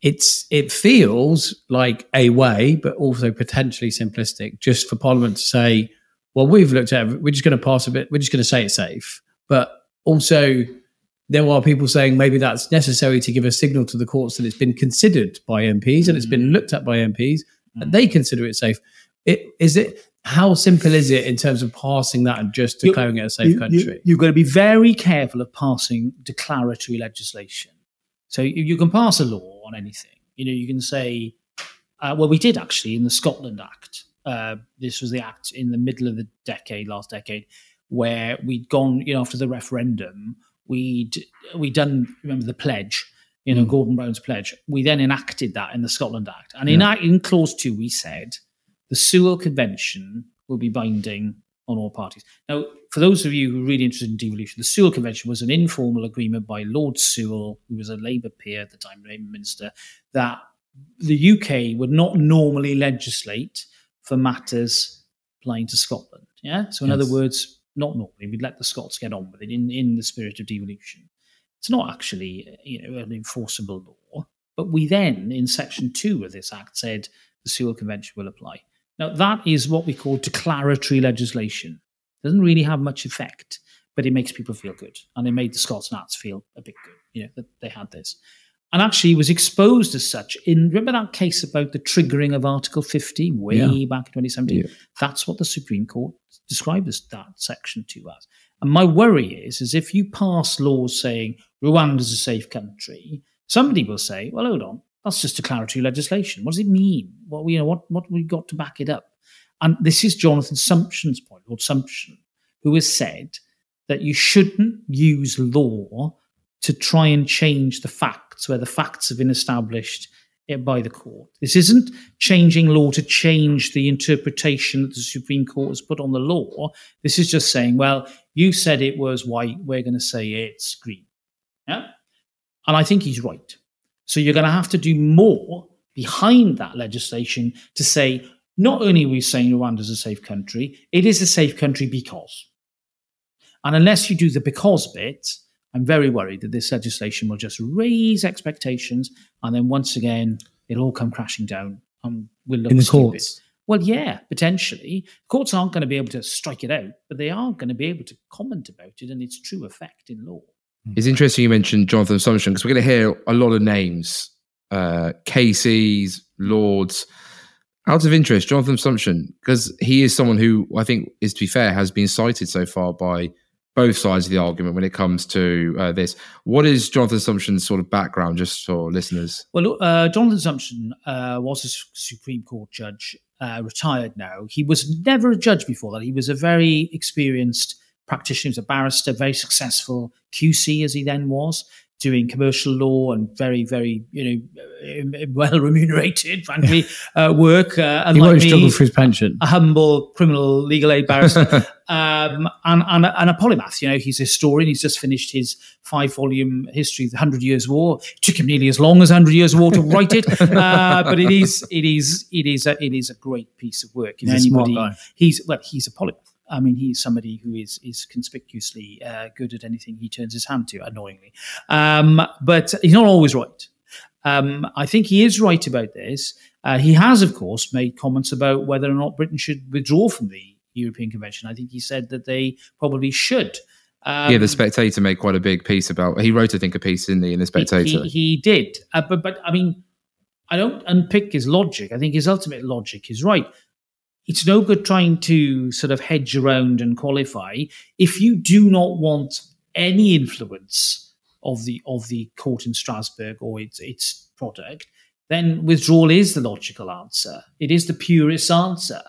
It feels like a way, but also potentially simplistic, just for Parliament to say, well, we've looked at it, we're just going to pass a bit, we're just going to say it's safe. But also, there are people saying maybe that's necessary to give a signal to the courts that it's been considered by MPs and it's been looked at by MPs and they consider it safe. How simple is it in terms of passing that and just declaring it a safe country? You've got to be very careful of passing declaratory legislation. So you can pass a law on anything. You can say, well, we did actually in the Scotland Act. This was the act in the middle of the decade, last decade, where we'd gone, after the referendum, we'd done, remember the pledge, Gordon Brown's pledge. We then enacted that in the Scotland Act. And in clause 2, we said, the Sewell Convention will be binding on all parties. Now, for those of you who are really interested in devolution, the Sewell Convention was an informal agreement by Lord Sewell, who was a Labour peer at the time, Labour minister, that the UK would not normally legislate for matters applying to Scotland. Yeah. So in other words, not normally, we'd let the Scots get on with it in the spirit of devolution. It's not actually, an enforceable law. But we then, in Section 2 of this Act, said the Sewell Convention will apply. Now, that is what we call declaratory legislation. It doesn't really have much effect, but it makes people feel good. And it made the Scots and Ats feel a bit good, that they had this. And actually was exposed as such. Remember that case about the triggering of Article 50 way back in 2017? Yeah. That's what the Supreme Court described as that Section 2 as. And my worry is if you pass laws saying Rwanda's a safe country, somebody will say, well, hold on, that's just declaratory legislation. What does it mean? Well, what have we got to back it up? And this is Jonathan Sumption's point, Lord Sumption, who has said that you shouldn't use law to try and change the facts where the facts have been established by the court. This isn't changing law to change the interpretation that the Supreme Court has put on the law. This is just saying, well, you said it was white, we're going to say it's green. Yeah? And I think he's right. So you're going to have to do more behind that legislation to say, not only are we saying Rwanda's a safe country, it is a safe country because. And unless you do the because bit, I'm very worried that this legislation will just raise expectations, and then once again, it'll all come crashing down and we'll look in the stupid. Courts? Well, yeah, potentially. Courts aren't going to be able to strike it out, but they are going to be able to comment about it and its true effect in law. It's interesting you mentioned Jonathan Sumption, because we're going to hear a lot of names, KCs, Lords. Out of interest, Jonathan Sumption, because he is someone who I think, is to be fair, has been cited so far by both sides of the argument when it comes to this. What is Jonathan Sumption's sort of background, just for listeners? Well, Jonathan Sumption was a Supreme Court judge, retired now. He was never a judge before that. He was a very experienced practitioner. He was a barrister, very successful QC, as he then was, doing commercial law and very, very, well-remunerated, frankly, work. He won't struggle for his pension. A humble criminal legal aid barrister and a polymath. He's a historian. He's just finished his 5-volume history of the 100 Years' War. It took him nearly as long as 100 Years' War to write it. But it is a great piece of work. He's a smart guy. He's a polymath. I mean, he's somebody who is conspicuously good at anything he turns his hand to, annoyingly. But he's not always right. I think he is right about this. He has, of course, made comments about whether or not Britain should withdraw from the European Convention. I think he said that they probably should. The Spectator made quite a big piece about... He wrote, I think, a piece, didn't he, in the Spectator? He did. But, I mean, I don't unpick his logic. I think his ultimate logic is right. It's no good trying to sort of hedge around and qualify if you do not want any influence of the court in Strasbourg or its product. Then withdrawal is the logical answer. It is the purest answer,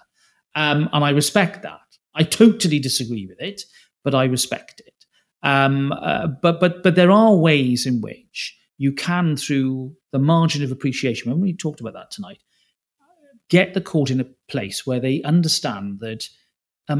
and I respect that. I totally disagree with it, but I respect it. But there are ways in which you can, through the margin of appreciation. Remember we talked about that tonight. Get the court in a place where they understand that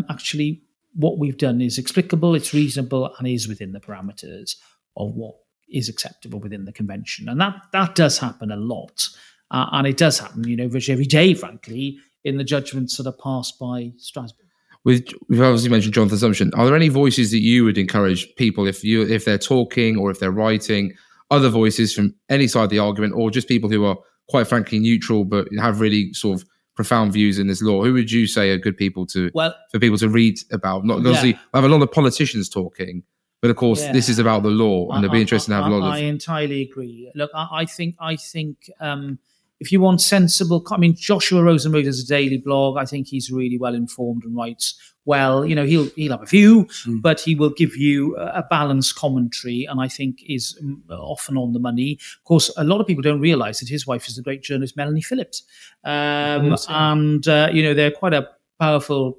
actually what we've done is explicable, it's reasonable, and is within the parameters of what is acceptable within the convention. And that does happen a lot. And it does happen, virtually every day, frankly, in the judgments that are passed by Strasbourg. We've obviously mentioned Jonathan Sumption. Are there any voices that you would encourage people, if they're talking or if they're writing, other voices from any side of the argument, or just people who are quite frankly neutral, but have really sort of profound views in this law? Who would you say are good people for people to read about? I have a lot of politicians talking, but of course this is about the law, and it'll be interesting to have a lot of... I entirely agree. Look, I think if you want sensible... I mean, Joshua Rosenberg does a daily blog. I think he's really well-informed and writes well. He'll have a view, but he will give you a balanced commentary, and I think is often on the money. Of course, a lot of people don't realise that his wife is the great journalist Melanie Phillips. They're quite a powerful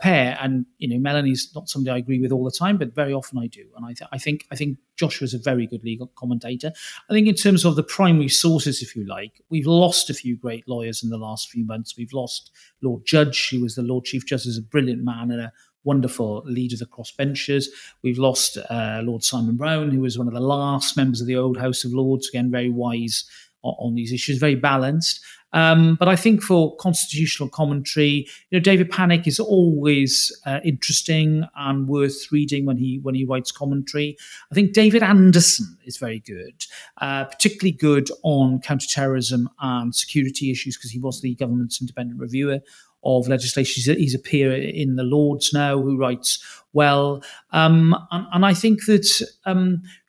pair, and, Melanie's not somebody I agree with all the time, but very often I do. And I think Joshua's a very good legal commentator. I think in terms of the primary sources, if you like, we've lost a few great lawyers in the last few months. We've lost Lord Judge, who was the Lord Chief Justice, a brilliant man and a wonderful leader of the crossbenchers. We've lost Lord Simon Browne, who was one of the last members of the old House of Lords, again, very wise on these issues, very balanced. But I think for constitutional commentary, David Panik is always interesting and worth reading when he writes commentary. I think David Anderson is very good, particularly good on counterterrorism and security issues because he was the government's independent reviewer of legislation. He's a peer in the Lords now who writes well. And I think that,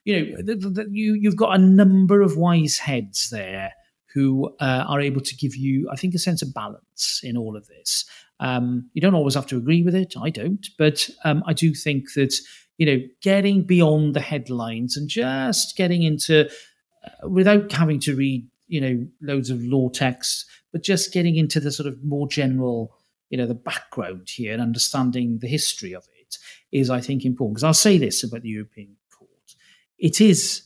you've got a number of wise heads there who are able to give you, I think, a sense of balance in all of this. You don't always have to agree with it. I don't. But I do think that, getting beyond the headlines and just getting into, without having to read, loads of law texts, but just getting into the sort of more general, the background here and understanding the history of it is, I think, important. Because I'll say this about the European Court. It is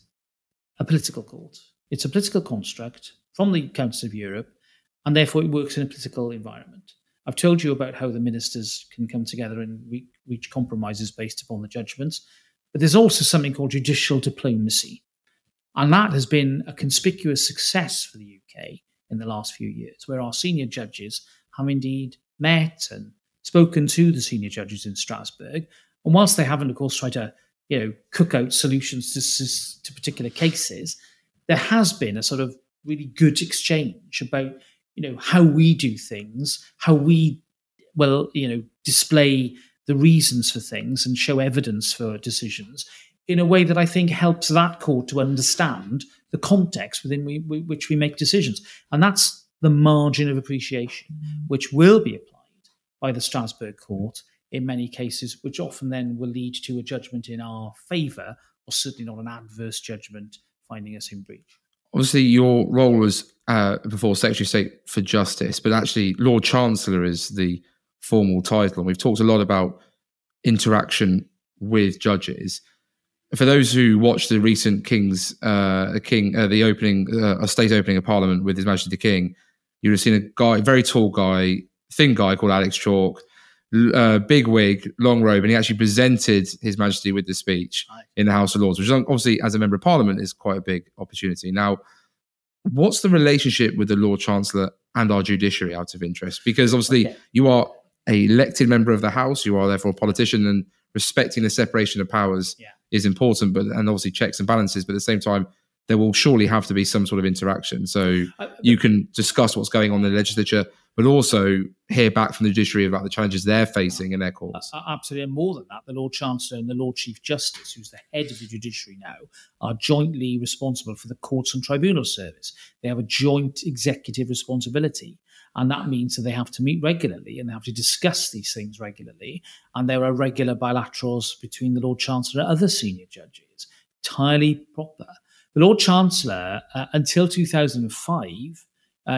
a political court. It's a political construct from the Council of Europe, and therefore it works in a political environment. I've told you about how the ministers can come together and reach compromises based upon the judgments, but there's also something called judicial diplomacy, and that has been a conspicuous success for the UK in the last few years, where our senior judges have indeed met and spoken to the senior judges in Strasbourg, and whilst they haven't, of course, tried to cook out solutions to particular cases, there has been a sort of really good exchange about, how we do things, how we, display the reasons for things and show evidence for decisions in a way that I think helps that court to understand the context within which we make decisions. And that's the margin of appreciation, which will be applied by the Strasbourg court in many cases, which often then will lead to a judgment in our favour, or certainly not an adverse judgment finding us in breach. Obviously, your role was before Secretary of State for Justice, but actually Lord Chancellor is the formal title. And we've talked a lot about interaction with judges. For those who watched the recent state opening of Parliament with His Majesty the King, you would have seen a very thin guy called Alex Chalk, big wig, long robe, and he actually presented His Majesty with the speech in the House of Lords, which is obviously, as a Member of Parliament, is quite a big opportunity. Now, what's the relationship with the Lord Chancellor and our judiciary, out of interest? Because obviously you are an elected member of the House, you are therefore a politician, and respecting the separation of powers is important, and obviously checks and balances, but at the same time, there will surely have to be some sort of interaction. So you can discuss what's going on in the legislature, but also hear back from the judiciary about the challenges they're facing in their courts. Absolutely. And more than that, the Lord Chancellor and the Lord Chief Justice, who's the head of the judiciary now, are jointly responsible for the Courts and Tribunal Service. They have a joint executive responsibility. And that means that they have to meet regularly and they have to discuss these things regularly. And there are regular bilaterals between the Lord Chancellor and other senior judges. Entirely proper. The Lord Chancellor, until 2005,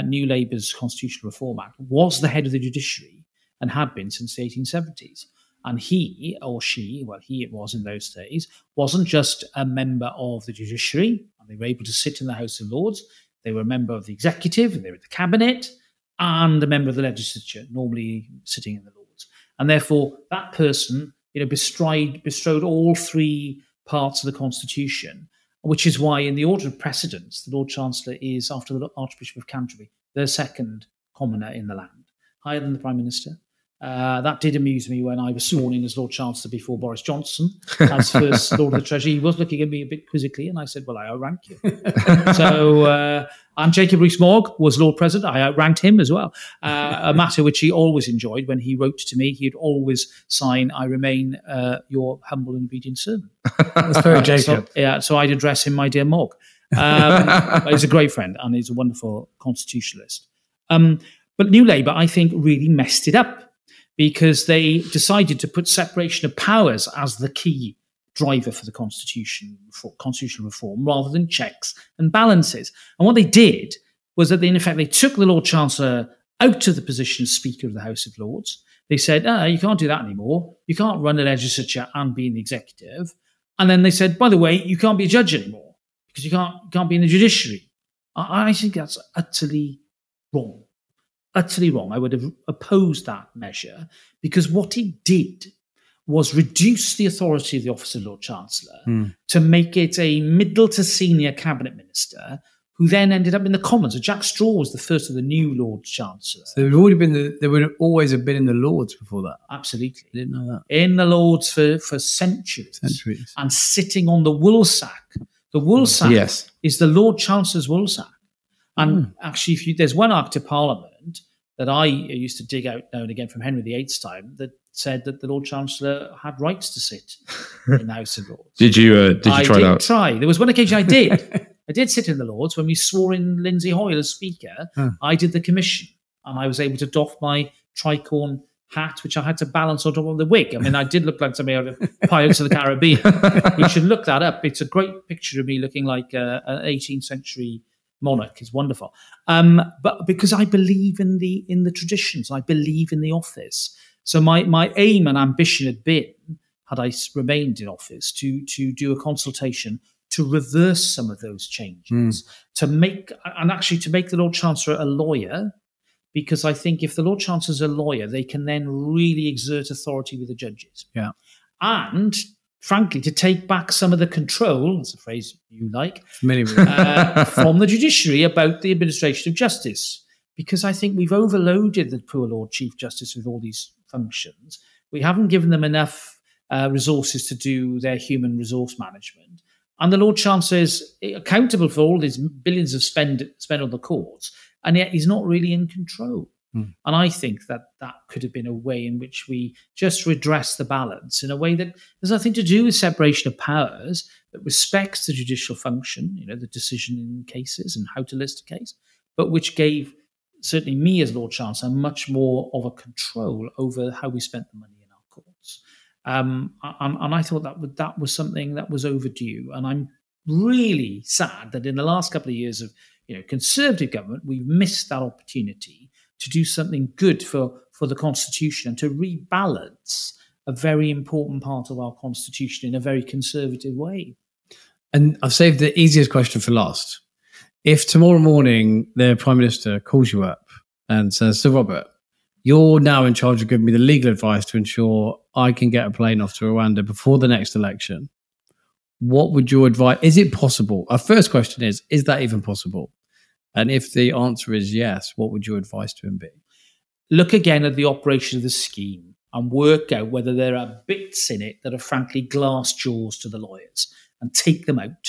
New Labour's Constitutional Reform Act, was the head of the judiciary and had been since the 1870s. And he or she, he it was in those days, wasn't just a member of the judiciary, and they were able to sit in the House of Lords. They were a member of the executive, and they were in the cabinet, and a member of the legislature, normally sitting in the Lords. And therefore, that person bestrode all three parts of the Constitution, which is why, in the order of precedence, the Lord Chancellor is, after the Archbishop of Canterbury, the second commoner in the land, higher than the Prime Minister. That did amuse me when I was sworn in as Lord Chancellor before Boris Johnson, as first Lord of the Treasury. He was looking at me a bit quizzically, and I said, I outrank you. And Jacob Rees-Mogg was Lord President. I outranked him as well, a matter which he always enjoyed. When he wrote to me, he'd always sign, "I remain your humble and obedient servant." That's very Jacob. So I'd address him, "My dear Mogg." He's a great friend, and he's a wonderful constitutionalist. But New Labour, I think, really messed it up, because they decided to put separation of powers as the key driver for the Constitution, for constitutional reform, rather than checks and balances. And what they did was that, they took the Lord Chancellor out of the position of Speaker of the House of Lords. They said, you can't do that anymore. You can't run a legislature and be in the executive. And then they said, by the way, you can't be a judge anymore, because you can't be in the judiciary. I think that's utterly wrong. Utterly wrong. I would have opposed that measure, because what it did was reduce the authority of the Office of Lord Chancellor to make it a middle to senior cabinet minister who who then ended up in the Commons. So Jack Straw was the first of the new Lord Chancellor. So there would have always have been in the Lords before that. Absolutely. I didn't know that. In the Lords for centuries. Centuries. And sitting on the woolsack. The woolsack is the Lord Chancellor's woolsack. And actually, there's one Act of Parliament that I used to dig out now and again from Henry VIII's time that said that the Lord Chancellor had rights to sit in the House of Lords. Did you try that? There was one occasion I did. I did sit in the Lords when we swore in Lindsay Hoyle as Speaker. I did the commission, and I was able to doff my tricorn hat, which I had to balance on top of the wig. I mean, I did look like somebody out of Pirates of the Caribbean. You should look that up. It's a great picture of me looking like an 18th century monarch. It's wonderful. But because I believe in the traditions, I believe in the office. So my aim and ambition had been, had I remained in office, to do a consultation to reverse some of those changes, to make the Lord Chancellor a lawyer, because I think if the Lord Chancellor's a lawyer, they can then really exert authority with the judges. Yeah. And frankly, to take back some of the control, that's a phrase you like, from the judiciary about the administration of justice, because I think we've overloaded the poor Lord Chief Justice with all these functions. We haven't given them enough resources to do their human resource management. And the Lord Chancellor is accountable for all these billions of spend on the courts, and yet he's not really in control. Mm. And I think that could have been a way in which we just redress the balance in a way that has nothing to do with separation of powers, that respects the judicial function, the decision in cases and how to list a case, but which gave certainly me as Lord Chancellor much more of a control over how we spent the money in our courts. And I thought that was something that was overdue. And I'm really sad that in the last couple of years of Conservative government, we've missed that opportunity to do something good for the Constitution and to rebalance a very important part of our Constitution in a very conservative way. And I've saved the easiest question for last. If tomorrow morning the Prime Minister calls you up and says, Sir Robert, you're now in charge of giving me the legal advice to ensure I can get a plane off to Rwanda before the next election. What would your advice? Is it possible? Our first question is that even possible? And if the answer is yes, what would your advice to him be? Look again at the operation of the scheme and work out whether there are bits in it that are frankly glass jaws to the lawyers and take them out.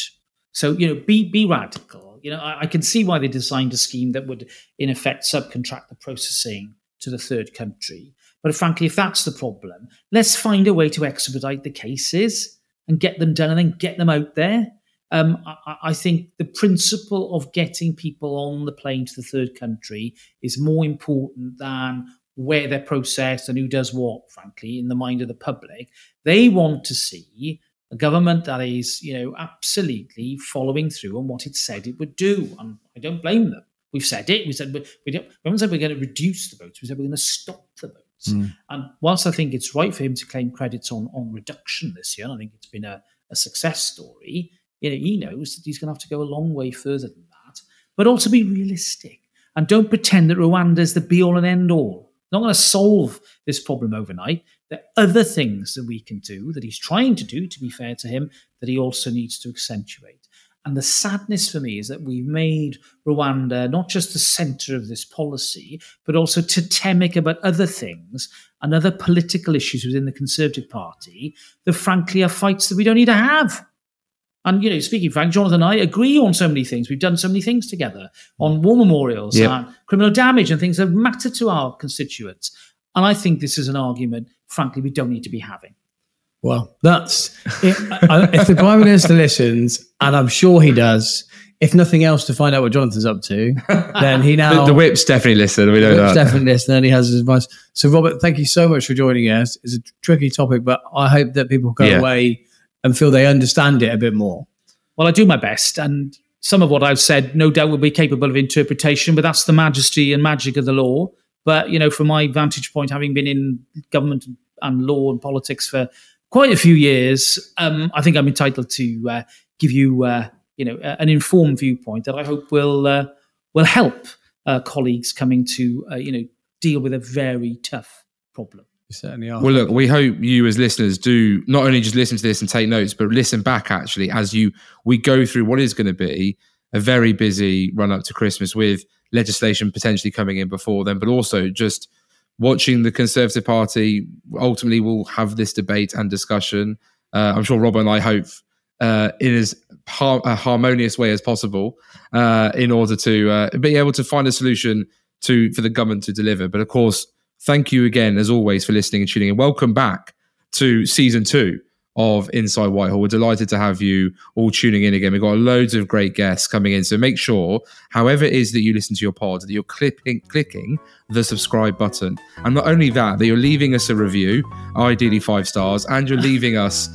So, be radical. I can see why they designed a scheme that would, in effect, subcontract the processing to the third country. But frankly, if that's the problem, let's find a way to expedite the cases and get them done and then get them out there. I think the principle of getting people on the plane to the third country is more important than where they're processed and who does what, frankly, in the mind of the public. They want to see a government that is, absolutely following through on what it said it would do. And I don't blame them. We've said it. We said we haven't said we're going to reduce the votes. We said we're going to stop the votes. Mm. And whilst I think it's right for him to claim credits on reduction this year, and I think it's been a success story, he knows that he's going to have to go a long way further than that. But also be realistic and don't pretend that Rwanda is the be-all and end-all. Not going to solve this problem overnight. There are other things that we can do that he's trying to do, to be fair to him, that he also needs to accentuate. And the sadness for me is that we've made Rwanda not just the centre of this policy, but also totemic about other things and other political issues within the Conservative Party that, frankly, are fights that we don't need to have. And, speaking frank, Jonathan and I agree on so many things. We've done so many things together on war memorials and criminal damage and things that matter to our constituents. And I think this is an argument, frankly, we don't need to be having. Well, that's it. If the Prime Minister listens, and I'm sure he does, if nothing else to find out what Jonathan's up to, then he now... the whip's definitely listening. We know that. Definitely listening, and he has his advice. So, Robert, thank you so much for joining us. It's a tricky topic, but I hope that people go away and feel they understand it a bit more. Well, I do my best, and some of what I've said no doubt will be capable of interpretation, but that's the majesty and magic of the law. But, from my vantage point, having been in government and law and politics for quite a few years, I think I'm entitled to give you, an informed viewpoint that I hope will help colleagues coming to, deal with a very tough problem. You certainly are. Well, look, we hope you as listeners do not only just listen to this and take notes, but listen back actually as we go through what is going to be a very busy run up to Christmas with legislation potentially coming in before then, but also just watching the Conservative Party. Ultimately, will have this debate and discussion. I'm sure Rob and I hope in as harmonious way as possible in order to be able to find a solution for the government to deliver. But of course, thank you again, as always, for listening and tuning in. Welcome back to season 2 of Inside Whitehall. We're delighted to have you all tuning in again. We've got loads of great guests coming in. So make sure, however it is that you listen to your pod, that you're clicking the subscribe button. And not only that you're leaving us a review, ideally 5 stars, and you're leaving us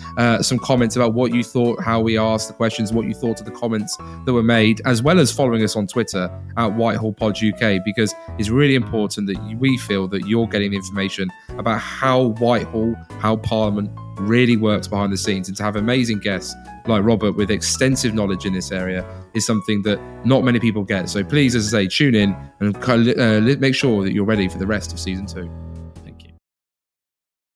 some comments about what you thought, how we asked the questions, what you thought of the comments that were made, as well as following us on Twitter at WhitehallPodUK, because it's really important that we feel that you're getting the information about how Whitehall, how Parliament really works behind the scenes. And to have amazing guests like Robert with extensive knowledge in this area is something that not many people get. So please, as I say, tune in and make sure that you're ready for the rest of season 2.